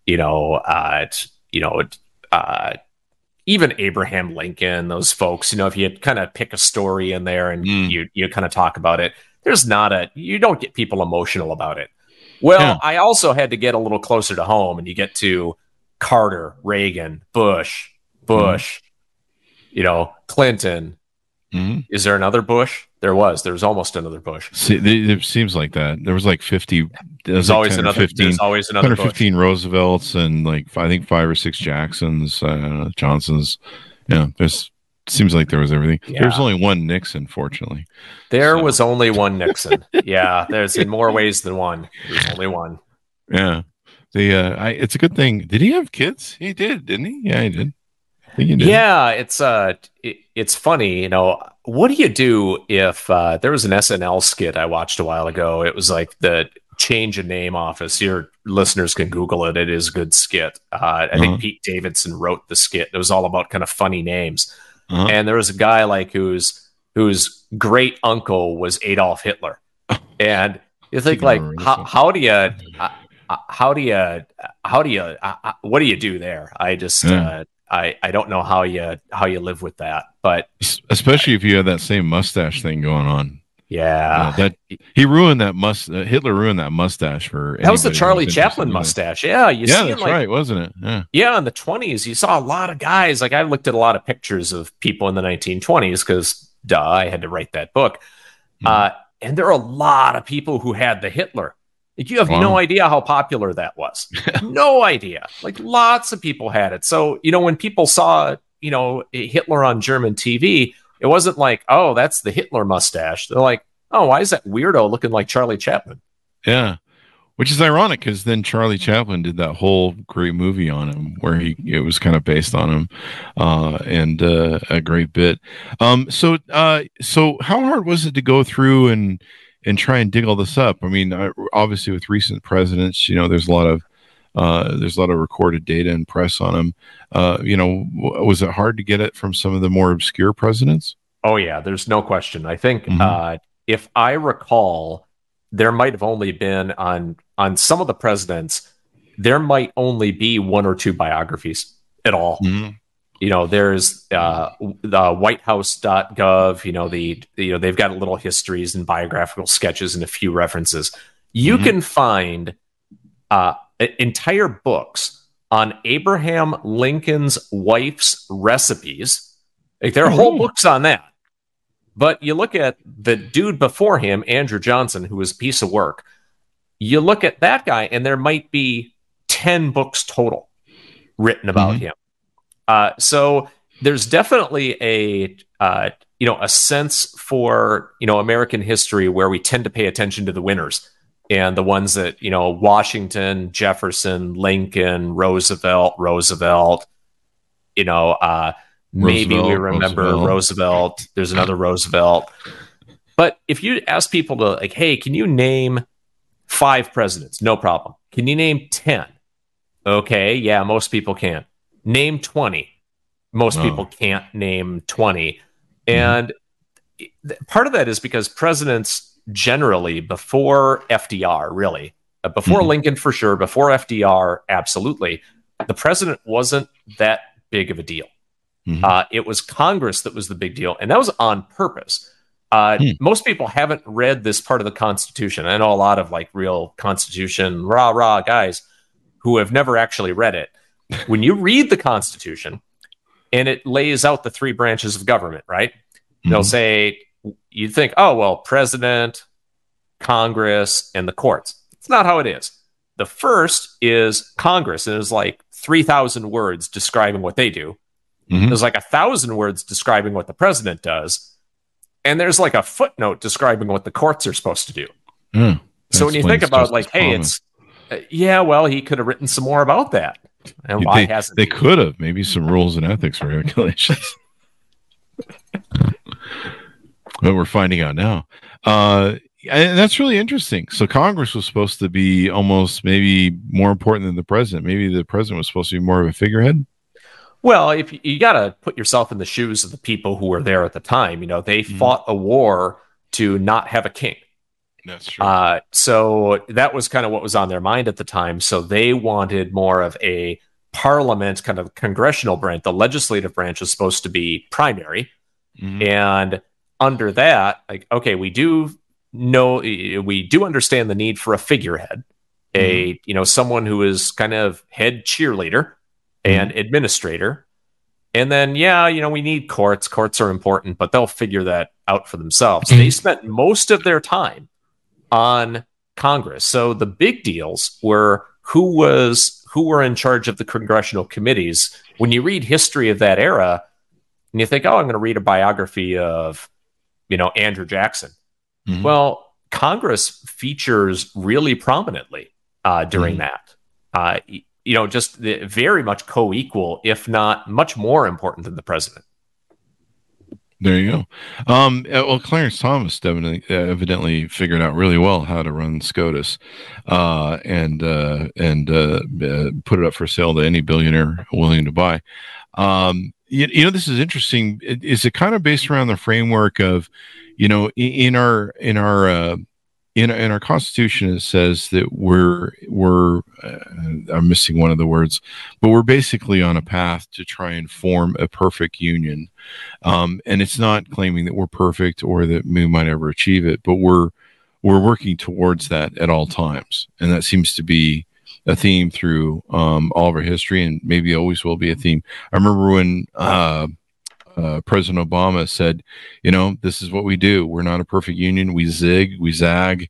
You know, uh, you know, uh, even Abraham Lincoln, those folks. You know, if you kind of pick a story in there and mm. you you kind of talk about it, there's not a you don't get people emotional about it. Well, yeah. I also had to get a little closer to home, and you get to Carter, Reagan, Bush, Bush, mm. you know, Clinton. Mm. Is there another Bush? There was. There was almost another Bush. See, it seems like that. There was like fifty. There's like always another. There's always another. one hundred fifteen Bush. Roosevelts and like I think five or six Jacksons, uh, Johnsons. Yeah, there's seems like there was everything. Yeah. There's only one Nixon, fortunately. There so. was only one Nixon. Yeah, there's in more ways than one. There's only one. Yeah, the uh, I, it's a good thing. Did he have kids? He did, didn't he? Yeah, he did. Yeah, it's uh, it, it's funny, you know. What do you do if uh, there was an S N L skit I watched a while ago? It was like the change of name office. Your listeners can Google it. It is a good skit. Uh, I uh-huh. think Pete Davidson wrote the skit. It was all about kind of funny names. Uh-huh. And there was a guy like whose whose great uncle was Adolf Hitler. And you think like, how, how do you? Uh, how do you? How do you? Uh, what do you do there? I just. Yeah. Uh, I, I don't know how you how you live with that, but especially if you have that same mustache thing going on. Yeah, uh, that he ruined that must uh, Hitler ruined that mustache for. That was the Charlie Chaplin mustache. Yeah, you yeah, see that's like, right, wasn't it? Yeah, yeah. In the twenties, you saw a lot of guys. Like I looked at a lot of pictures of people in the nineteen twenties because duh, I had to write that book. Mm. Uh, and there are a lot of people who had the Hitler. Like you have wow. no idea how popular that was. No idea. Like lots of people had it. So, you know, when people saw, you know, Hitler on German T V, it wasn't like, oh, that's the Hitler mustache. They're like, oh, why is that weirdo looking like Charlie Chaplin? Yeah. Which is ironic because then Charlie Chaplin did that whole great movie on him where he it was kind of based on him uh, and uh, a great bit. Um, so, uh, so how hard was it to go through and and try and dig all this up? I mean, I, obviously with recent presidents, you know, there's a lot of, uh, there's a lot of recorded data and press on them. Uh, you know, w- was it hard to get it from some of the more obscure presidents? Oh yeah. There's no question. I think, mm-hmm. uh, if I recall, there might've only been on, on some of the presidents, there might only be one or two biographies at all. Mm-hmm. You know, there's uh, the white house dot gov, you know, the, you know, they've got little histories and biographical sketches and a few references. You mm-hmm. can find uh, entire books on Abraham Lincoln's wife's recipes. Like, there are mm-hmm. whole books on that. But you look at the dude before him, Andrew Johnson, who was a piece of work. You look at that guy and there might be ten books total written about mm-hmm. him. Uh, so there's definitely a, uh, you know, a sense for, you know, American history where we tend to pay attention to the winners and the ones that, you know, Washington, Jefferson, Lincoln, Roosevelt, Roosevelt, you know, uh, maybe Roosevelt, we remember Roosevelt. Roosevelt. There's another Roosevelt. But if you ask people to like, hey, can you name five presidents? No problem. Can you name ten? Okay. Yeah. Most people can. Name twenty. Most oh. people can't name twenty. And part of that is because presidents generally before F D R, really, uh, before mm-hmm. Lincoln for sure, before F D R, absolutely, the president wasn't that big of a deal. Mm-hmm. Uh, it was Congress that was the big deal, and that was on purpose. Uh, hmm. Most people haven't read this part of the Constitution. I know a lot of like real Constitution rah rah guys who have never actually read it. When you read the Constitution and it lays out the three branches of government, right? Mm-hmm. They'll say, you think, oh, well, president, Congress, and the courts. It's not how it is. The first is Congress, and it was like three thousand words describing what they do. Mm-hmm. There's like a thousand words describing what the president does. And there's like a footnote describing what the courts are supposed to do. Mm, so when you think about like, hey, common. it's, uh, yeah, well, he could have written some more about that. And yeah, why they, hasn't they could have maybe some rules and ethics or regulations. But we're finding out now. Uh, and that's really interesting. So Congress was supposed to be almost maybe more important than the president. Maybe the president was supposed to be more of a figurehead. Well, if you, you got to put yourself in the shoes of the people who were there at the time, you know, they mm-hmm. fought a war to not have a king. That's true. Uh, so that was kind of what was on their mind at the time. So they wanted more of a parliament, kind of congressional branch. The legislative branch was supposed to be primary. Mm-hmm. And under that, like, okay, we do know, we do understand the need for a figurehead, mm-hmm. a, you know, someone who is kind of head cheerleader and administrator. And then, yeah, you know, we need courts. Courts are important, but they'll figure that out for themselves. They spent most of their time on Congress. So the big deals were who was who were in charge of the congressional committees. When you read history of that era, and you think, oh, I'm going to read a biography of, you know, Andrew Jackson. Mm-hmm. Well, Congress features really prominently uh, during mm-hmm. that. Uh, you know, just the, very much co-equal, if not much more important than the president. There you go. Um, well, Clarence Thomas definitely, uh, evidently figured out really well how to run SCOTUS uh, and uh, and uh, uh, put it up for sale to any billionaire willing to buy. Um, you, you know, this is interesting. Is it kind of based around the framework of, you know, in our in our uh, In, in our Constitution, it says that we're we're uh, I'm missing one of the words, but we're basically on a path to try and form a perfect union. Um, and it's not claiming that we're perfect or that we might ever achieve it, but we're we're working towards that at all times, and that seems to be a theme through um, all of our history, and maybe always will be a theme. I remember when. Uh, Uh, President Obama said, you know, this is what we do. We're not a perfect union. We zig, we zag,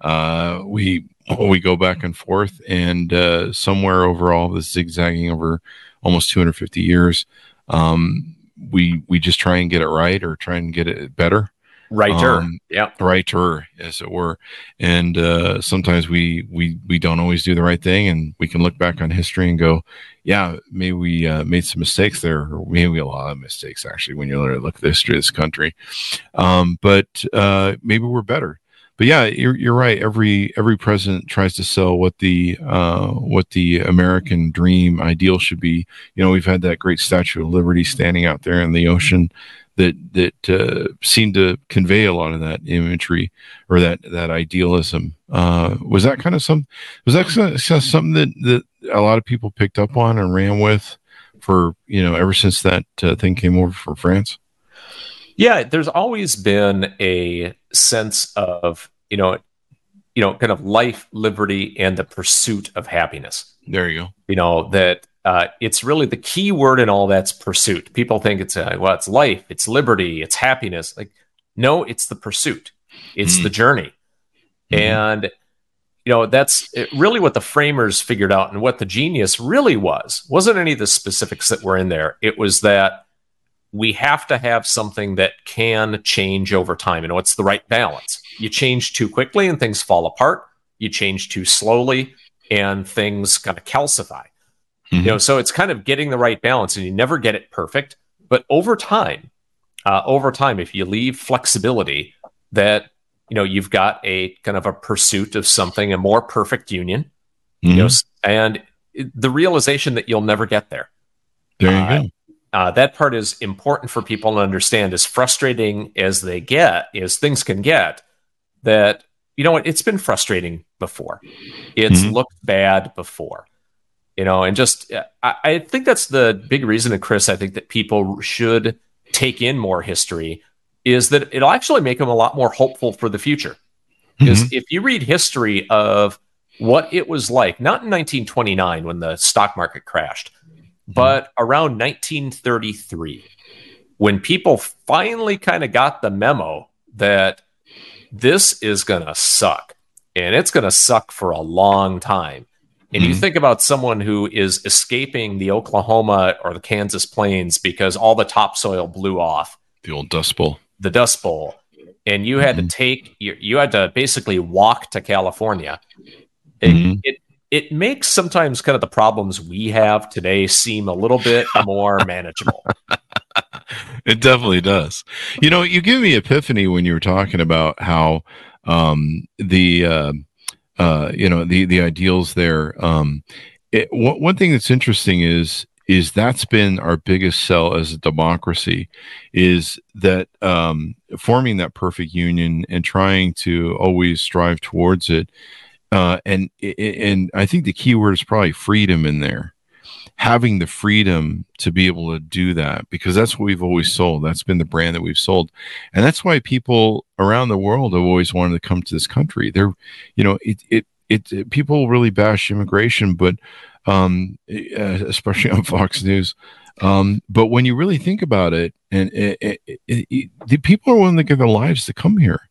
uh, we we go back and forth. And uh, somewhere over all this zigzagging over almost two hundred fifty years, um, we we just try and get it right or try and get it better. Righter, um, yeah, righter, as it were. And uh, sometimes we we we don't always do the right thing, and we can look back on history and go, yeah, maybe we uh, made some mistakes there, or maybe a lot of mistakes actually. When you look at the history of this country, um, but uh, maybe we're better. But yeah, you're you're right. Every every president tries to sell what the uh, what the American dream ideal should be. You know, we've had that great Statue of Liberty standing out there in the ocean. That that uh, seemed to convey a lot of that imagery or that that idealism. Uh, was that kind of some? Was that something that, that a lot of people picked up on and ran with for you know ever since that uh, thing came over from France? Yeah, there's always been a sense of you know you know kind of life, liberty, and the pursuit of happiness. There you go. You know that. Uh, it's really the key word in all that's pursuit. People think it's, uh, well, it's life, it's liberty, it's happiness. Like, no, it's the pursuit. It's mm-hmm. the journey. Mm-hmm. And, you know, that's really what the framers figured out and what the genius really was. Wasn't any of the specifics that were in there. It was that we have to have something that can change over time. And what's the right balance? You change too quickly and things fall apart. You change too slowly and things kind of calcify. You know, so it's kind of getting the right balance, and you never get it perfect. But over time, uh, over time, if you leave flexibility, that you know you've got a kind of a pursuit of something, a more perfect union. Mm-hmm. You know, and the realization that you'll never get there. There you uh, go. Uh, that part is important for people to understand, as frustrating as they get, as things can get, that, you know what, it's been frustrating before. It's mm-hmm. looked bad before, you know, and just, I, I think that's the big reason that, Chris, I think that people should take in more history, is that it'll actually make them a lot more hopeful for the future. Because mm-hmm. if you read history of what it was like, not in nineteen twenty-nine when the stock market crashed, but around nineteen thirty-three, when people finally kind of got the memo that this is going to suck, and it's going to suck for a long time. And mm-hmm. you think about someone who is escaping the Oklahoma or the Kansas plains because all the topsoil blew off. The old Dust Bowl. The Dust Bowl. And you had mm-hmm. to take, you, you had to basically walk to California. It, mm-hmm. it It makes sometimes kind of the problems we have today seem a little bit more manageable. It definitely does. You know, you give me epiphany when you were talking about how um, the, uh, uh, you know, the, the ideals there. Um, it, w- one thing that's interesting is, is that's been our biggest sell as a democracy, is that um, forming that perfect union and trying to always strive towards it. Uh, and and I think the key word is probably freedom in there, having the freedom to be able to do that, because that's what we've always sold. That's been the brand that we've sold, and that's why people around the world have always wanted to come to this country. They're, you know, it it it, it people really bash immigration, but um, especially on Fox News. Um, but when you really think about it, and it, it, it, it, the people are willing to give their lives to come here.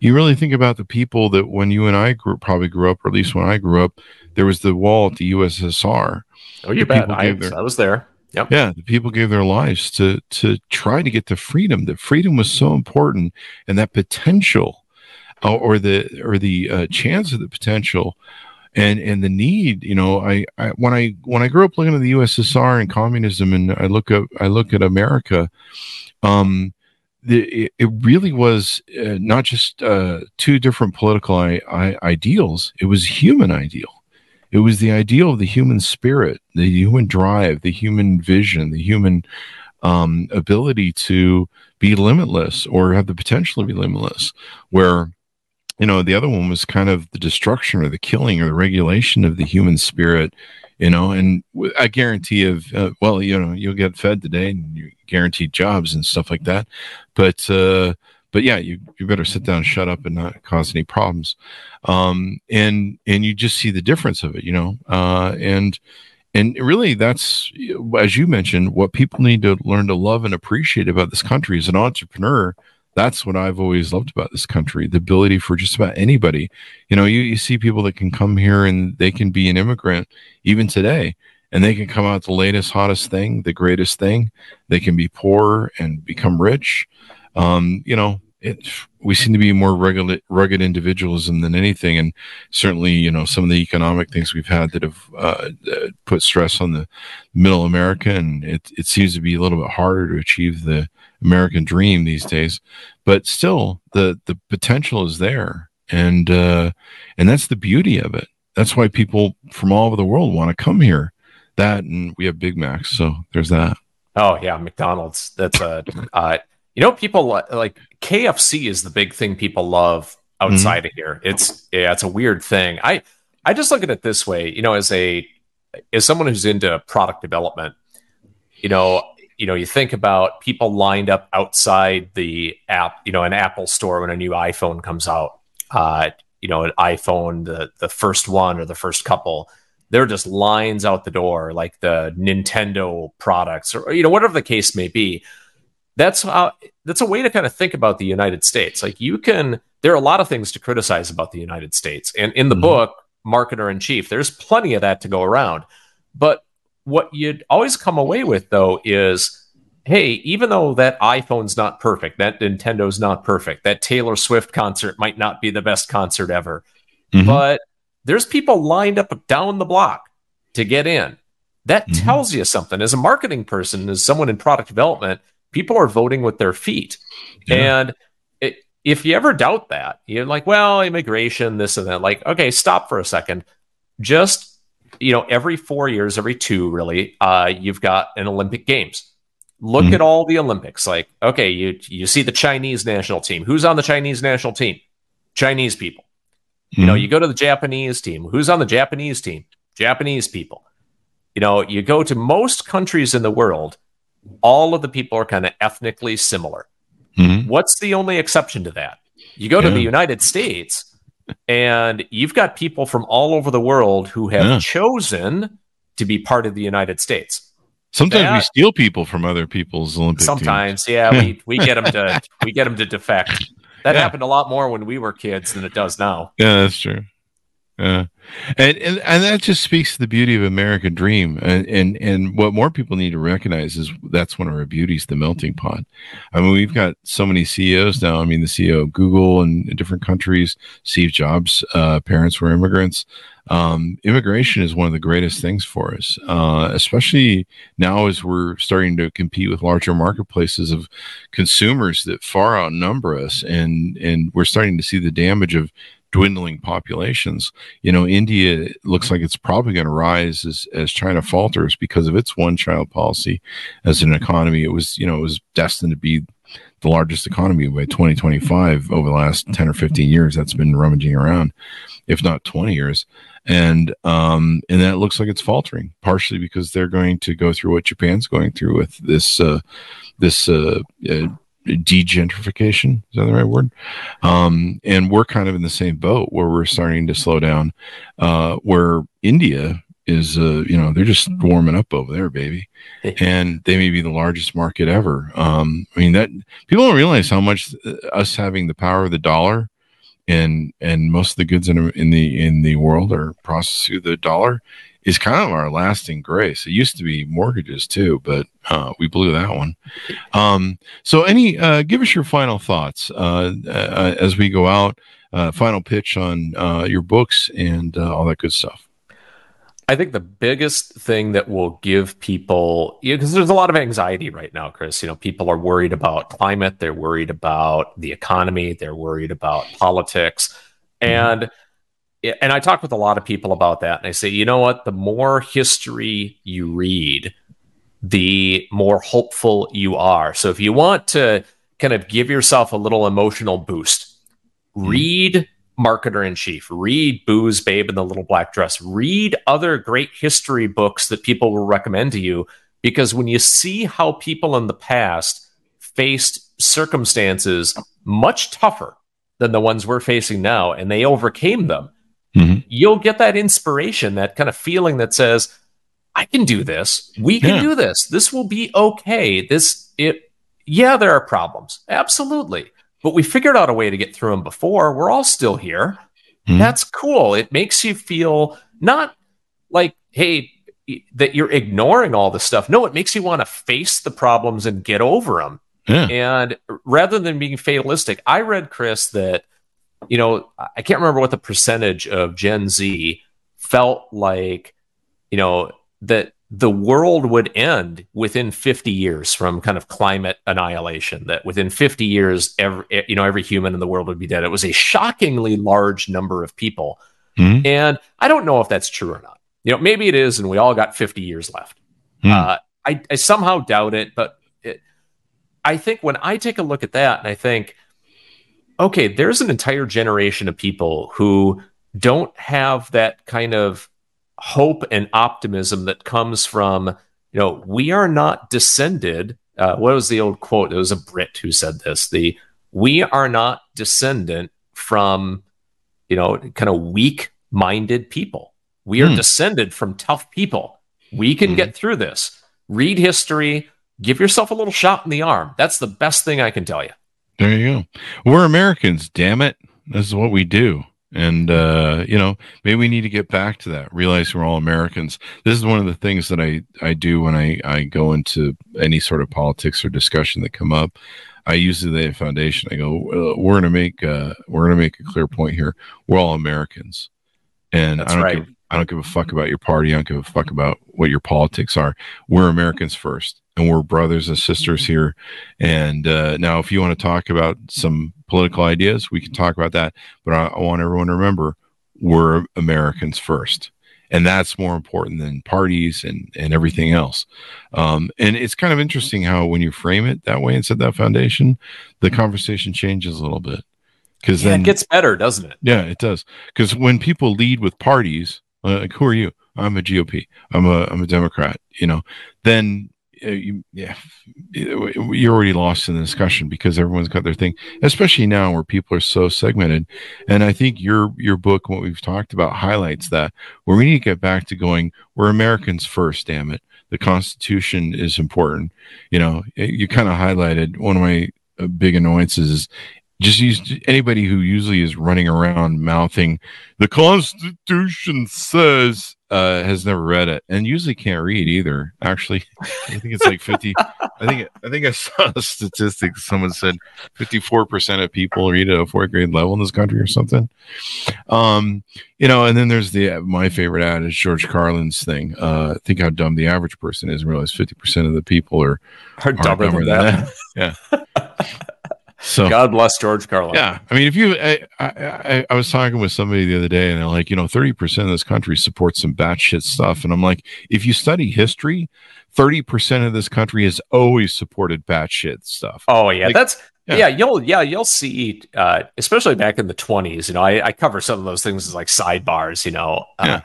You really think about the people that when you and I grew, probably grew up, or at least when I grew up, there was the wall at the U S S R. Oh, you bet. I, their, I was there. Yep. Yeah. The people gave their lives to to try to get to freedom. That freedom was so important, and that potential uh, or the or the uh, chance of the potential and and the need. You know, I, I when I when I grew up looking at the U S S R and communism, and I look up I look at America. Um, The, it really was uh, not just uh, two different political I, I, ideals. It was human ideal. It was the ideal of the human spirit, the human drive, the human vision, the human um, ability to be limitless, or have the potential to be limitless, where, you know, the other one was kind of the destruction or the killing or the regulation of the human spirit. You know, and I guarantee of, uh, well, you know, you'll get fed today and you guaranteed jobs and stuff like that. But, uh, but yeah, you, you better sit down and shut up and not cause any problems. Um, and, and you just see the difference of it, you know, uh, and, and really that's, as you mentioned, what people need to learn to love and appreciate about this country. As an entrepreneur, that's what I've always loved about this country, the ability for just about anybody. You know, you, you see people that can come here and they can be an immigrant even today, and they can come out the latest, hottest thing, the greatest thing. They can be poor and become rich. Um, you know, it, we seem to be more rugged, rugged individualism than anything. And certainly, you know, some of the economic things we've had that have uh, put stress on the middle America, and it, it seems to be a little bit harder to achieve the American dream these days, but still the, the potential is there. And, uh, and that's the beauty of it. That's why people from all over the world want to come here. That, and we have Big Macs. So there's that. Oh yeah. McDonald's. That's a, uh, you know, people like K F C is the big thing people love outside mm-hmm. of here. It's, yeah, it's a weird thing. I, I just look at it this way, you know, as a, as someone who's into product development, you know, You know, you think about people lined up outside the app, you know, an Apple store when a new iPhone comes out, uh, you know, an iPhone, the, the first one or the first couple, they're just lines out the door, like the Nintendo products or, you know, whatever the case may be. That's how, that's a way to kind of think about the United States. Like you can, there are a lot of things to criticize about the United States. And in the mm-hmm. book, Marketer-in-Chief, there's plenty of that to go around. But what you'd always come away with, though, is, hey, even though that iPhone's not perfect, that Nintendo's not perfect, that Taylor Swift concert might not be the best concert ever, mm-hmm. but there's people lined up down the block to get in. That mm-hmm. tells you something. As a marketing person, as someone in product development, people are voting with their feet. Yeah. And it, if you ever doubt that, you're like, well, immigration, this and that, like, okay, stop for a second. Just, you know, every four years, every two, really, uh, you've got an Olympic Games. Look mm-hmm. at all the Olympics. Like, okay, you you see the Chinese national team. Who's on the Chinese national team? Chinese people. Mm-hmm. You know, you go to the Japanese team. Who's on the Japanese team? Japanese people. You know, you go to most countries in the world, all of the people are kind of ethnically similar. Mm-hmm. What's the only exception to that? You go yeah. to the United States, and you've got people from all over the world who have yeah. chosen to be part of the United States. Sometimes that, we steal people from other people's Olympic sometimes, teams. yeah, we, we get them to we get them to defect. That yeah. happened a lot more when we were kids than it does now. Yeah, that's true. Uh, and, and and that just speaks to the beauty of American dream. And, and and what more people need to recognize is that's one of our beauties, the melting pot. I mean, we've got so many C E Os now. I mean, the C E O of Google and in different countries, Steve Jobs' uh, parents were immigrants. Um, immigration is one of the greatest things for us, uh, especially now as we're starting to compete with larger marketplaces of consumers that far outnumber us. And, and we're starting to see the damage of dwindling populations. You know, India looks like it's probably going to rise as, as China falters because of its one child policy as an economy. It was, you know, it was destined to be the largest economy by twenty twenty-five. Over the last ten or fifteen years. That's been rummaging around, if not twenty years. And, um, and that looks like it's faltering partially because they're going to go through what Japan's going through with this, uh, this, uh, uh degentrification, is that the right word? Um, and we're kind of in the same boat where we're starting to slow down, uh, where India is, uh, you know, they're just warming up over there, baby. And they may be the largest market ever. Um, I mean, that people don't realize how much us having the power of the dollar and, and most of the goods in, in the, in the world are processed through the dollar is kind of our lasting grace. It used to be mortgages too, but uh, we blew that one. Um, so, any uh, give us your final thoughts uh, uh, as we go out. Uh, final pitch on uh, your books and uh, all that good stuff. I think the biggest thing that will give people, because you know, there's a lot of anxiety right now, Chris. You know, people are worried about climate, they're worried about the economy, they're worried about politics, and. Mm-hmm. And I talk with a lot of people about that. And I say, you know what? The more history you read, the more hopeful you are. So if you want to kind of give yourself a little emotional boost, read Marketer-in-Chief, read Booze, Babe, and the Little Black Dress, read other great history books that people will recommend to you. Because when you see how people in the past faced circumstances much tougher than the ones we're facing now, and they overcame them, mm-hmm. you'll get that inspiration, that kind of feeling that says, I can do this. We can yeah. do this. This will be okay. This, it, yeah, there are problems. Absolutely. But we figured out a way to get through them before. We're all still here. Mm-hmm. That's cool. It makes you feel not like, hey, that you're ignoring all this stuff. No, it makes you want to face the problems and get over them. Yeah. And rather than being fatalistic, I read, Chris, that, you know, I can't remember what the percentage of Gen Z felt like, you know, that the world would end within fifty years from kind of climate annihilation, that within fifty years, every, you know, every human in the world would be dead. It was a shockingly large number of people. Mm-hmm. And I don't know if that's true or not. You know, maybe it is. And we all got fifty years left. Mm-hmm. Uh, I, I somehow doubt it, but it, I think when I take a look at that and I think, okay, there's an entire generation of people who don't have that kind of hope and optimism that comes from, you know, we are not descended. Uh, what was the old quote? It was a Brit who said this, the, we are not descendant from, you know, kind of weak-minded people. We are mm. descended from tough people. We can mm. get through this. Read history. Give yourself a little shot in the arm. That's the best thing I can tell you. There you go. We're Americans, damn it. This is what we do. And, uh, you know, maybe we need to get back to that, realize we're all Americans. This is one of the things that I, I do when I, I go into any sort of politics or discussion that come up. I use the Day Foundation. I go, we're going to make uh, we're going to make a clear point here. We're all Americans. And That's I don't right. give, I don't give a fuck about your party. I don't give a fuck about what your politics are. We're Americans first. And we're brothers and sisters here. And uh, now, if you want to talk about some political ideas, we can talk about that. But I, I want everyone to remember, we're Americans first. And that's more important than parties and, and everything else. Um, and it's kind of interesting how when you frame it that way and set that foundation, the conversation changes a little bit. Because yeah, then it gets better, doesn't it? Yeah, it does. Because when people lead with parties, like, who are you? I'm a G O P. I'm a I'm a Democrat. You know, then uh, you, yeah, you're already lost in the discussion because everyone's got their thing. Especially now where people are so segmented, and I think your your book, what we've talked about, highlights that. Where we need to get back to going, we're Americans first. Damn it, the Constitution is important. You know, you kind of highlighted one of my big annoyances is. Just use anybody who usually is running around mouthing the Constitution says uh, has never read it and usually can't read either. Actually, I think it's like fifty. I think I think I saw a statistic. Someone said fifty-four percent of people read at a fourth grade level in this country or something. Um, you know, and then there's the my favorite ad is George Carlin's thing. Uh, think how dumb the average person is and realize fifty percent of the people are, are dumber, dumber than that. that. Yeah. So God bless George Carlin. Yeah, I mean, if you, I, I, I was talking with somebody the other day, and they're like, you know, thirty percent of this country supports some batshit stuff, and I'm like, if you study history, thirty percent of this country has always supported batshit stuff. Oh yeah, like, that's yeah. yeah, you'll yeah you'll see, uh, especially back in the twenties. You know, I, I cover some of those things as like sidebars. You know, uh, yeah.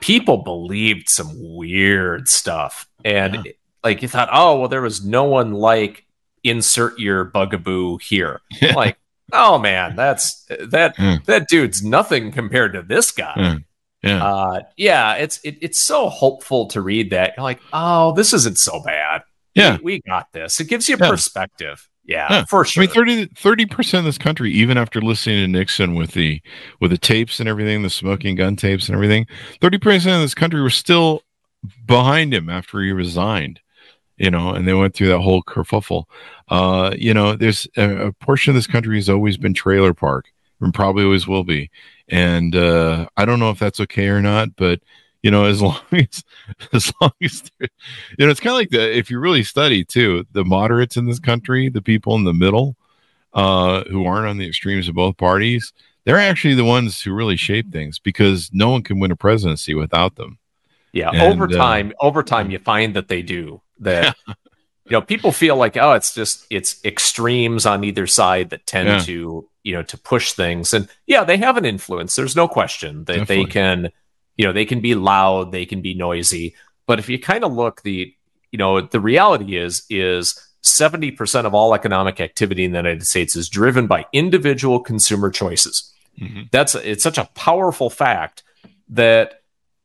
people believed some weird stuff, and yeah. it, like you thought, oh well, there was no one like. Insert your bugaboo here. Yeah. Like, oh man, that's that mm. that dude's nothing compared to this guy. Mm. Yeah, uh, yeah. It's it, it's so hopeful to read that. You're like, oh, this isn't so bad. Yeah, we, we got this. It gives you yeah. perspective. Yeah, yeah, for sure. I mean, thirty percent of this country, even after listening to Nixon with the with the tapes and everything, the smoking gun tapes and everything, thirty percent of this country were still behind him after he resigned. You know, and they went through that whole kerfuffle. Uh, you know, there's a, a portion of this country has always been trailer park and probably always will be. And uh, I don't know if that's okay or not, but you know, as long as, as long as, you know, it's kind of like the, if you really study too, the moderates in this country, the people in the middle uh, who aren't on the extremes of both parties, they're actually the ones who really shape things because no one can win a presidency without them. Yeah. And, over time, uh, over time, you find that they do. That yeah. you know, people feel like oh, it's just it's extremes on either side that tend yeah. to you know to push things, and yeah, they have an influence. There's no question that Definitely. they can, you know, they can be loud, they can be noisy. But if you kind of look, the you know the reality is is seventy percent of all economic activity in the United States is driven by individual consumer choices. Mm-hmm. That's it's such a powerful fact that.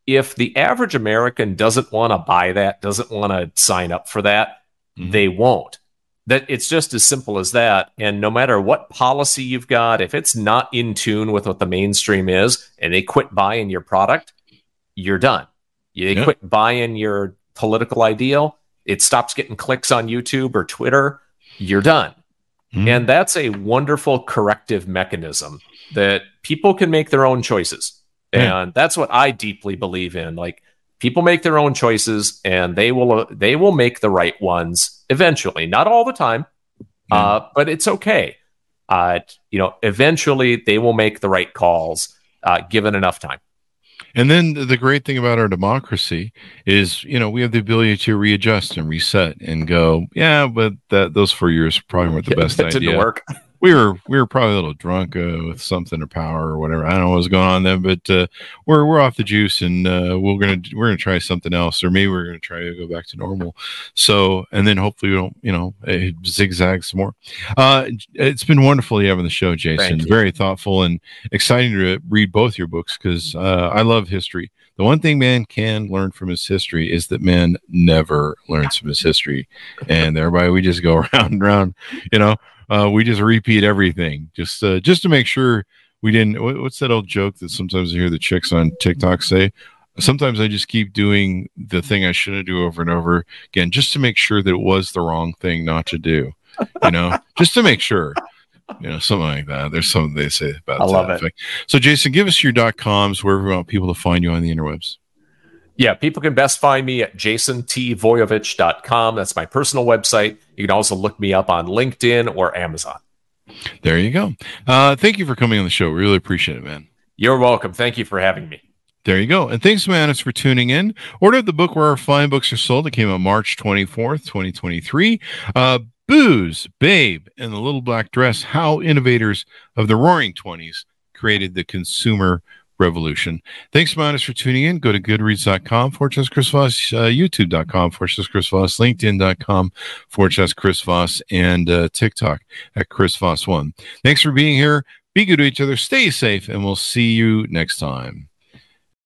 If the average American doesn't want to buy that, doesn't want to sign up for that, mm-hmm. they won't. That it's just as simple as that. And no matter what policy you've got, if it's not in tune with what the mainstream is and they quit buying your product, you're done. They yeah. quit buying your political ideal. It stops getting clicks on YouTube or Twitter. You're done. Mm-hmm. And that's a wonderful corrective mechanism that people can make their own choices. And that's what I deeply believe in. Like people make their own choices, and they will uh, they will make the right ones eventually. Not all the time, uh, mm. but it's okay. Uh, you know, eventually they will make the right calls, uh, given enough time. And then the great thing about our democracy is, you know, we have the ability to readjust and reset and go, yeah, but that those four years probably weren't the best idea. It didn't work. We were we were probably a little drunk uh, with something or power or whatever. I don't know what was going on then, but uh, we're we're off the juice and uh, we're gonna we're gonna try something else, or maybe we're gonna try to go back to normal. So and then hopefully we don't you know zigzag some more. Uh, it's been wonderful you having the show, Jason. Very thoughtful and exciting to read both your books because uh, I love history. The one thing man can learn from his history is that man never learns from his history, and thereby we just go around and around. You know. Uh, we just repeat everything just uh, just to make sure we didn't. What, what's that old joke that sometimes I hear the chicks on TikTok say? Sometimes I just keep doing the thing I shouldn't do over and over again just to make sure that it was the wrong thing not to do, you know, just to make sure, you know, something like that. There's something they say about I love that. It. So, Jason, give us your dot coms wherever you want people to find you on the interwebs. Yeah, people can best find me at jason t voiovich dot com. That's my personal website. You can also look me up on LinkedIn or Amazon. There you go. Uh, thank you for coming on the show. We really appreciate it, man. You're welcome. Thank you for having me. There you go. And thanks, Manus, for tuning in. Order the book where our fine books are sold. It came out March twenty-fourth, twenty twenty-three. Uh, Booze, Babe, and the Little Black Dress, How Innovators of the Roaring twenties Created the Consumer Revolution. Thanks, Manus, for tuning in. Go to goodreads dot com, forchess Chris Voss, uh, youtube dot com, forchess Chris Voss, linkedin dot com, forchess Chris Voss, and uh, TikTok at Chris Voss one. Thanks for being here. Be good to each other. Stay safe, and we'll see you next time.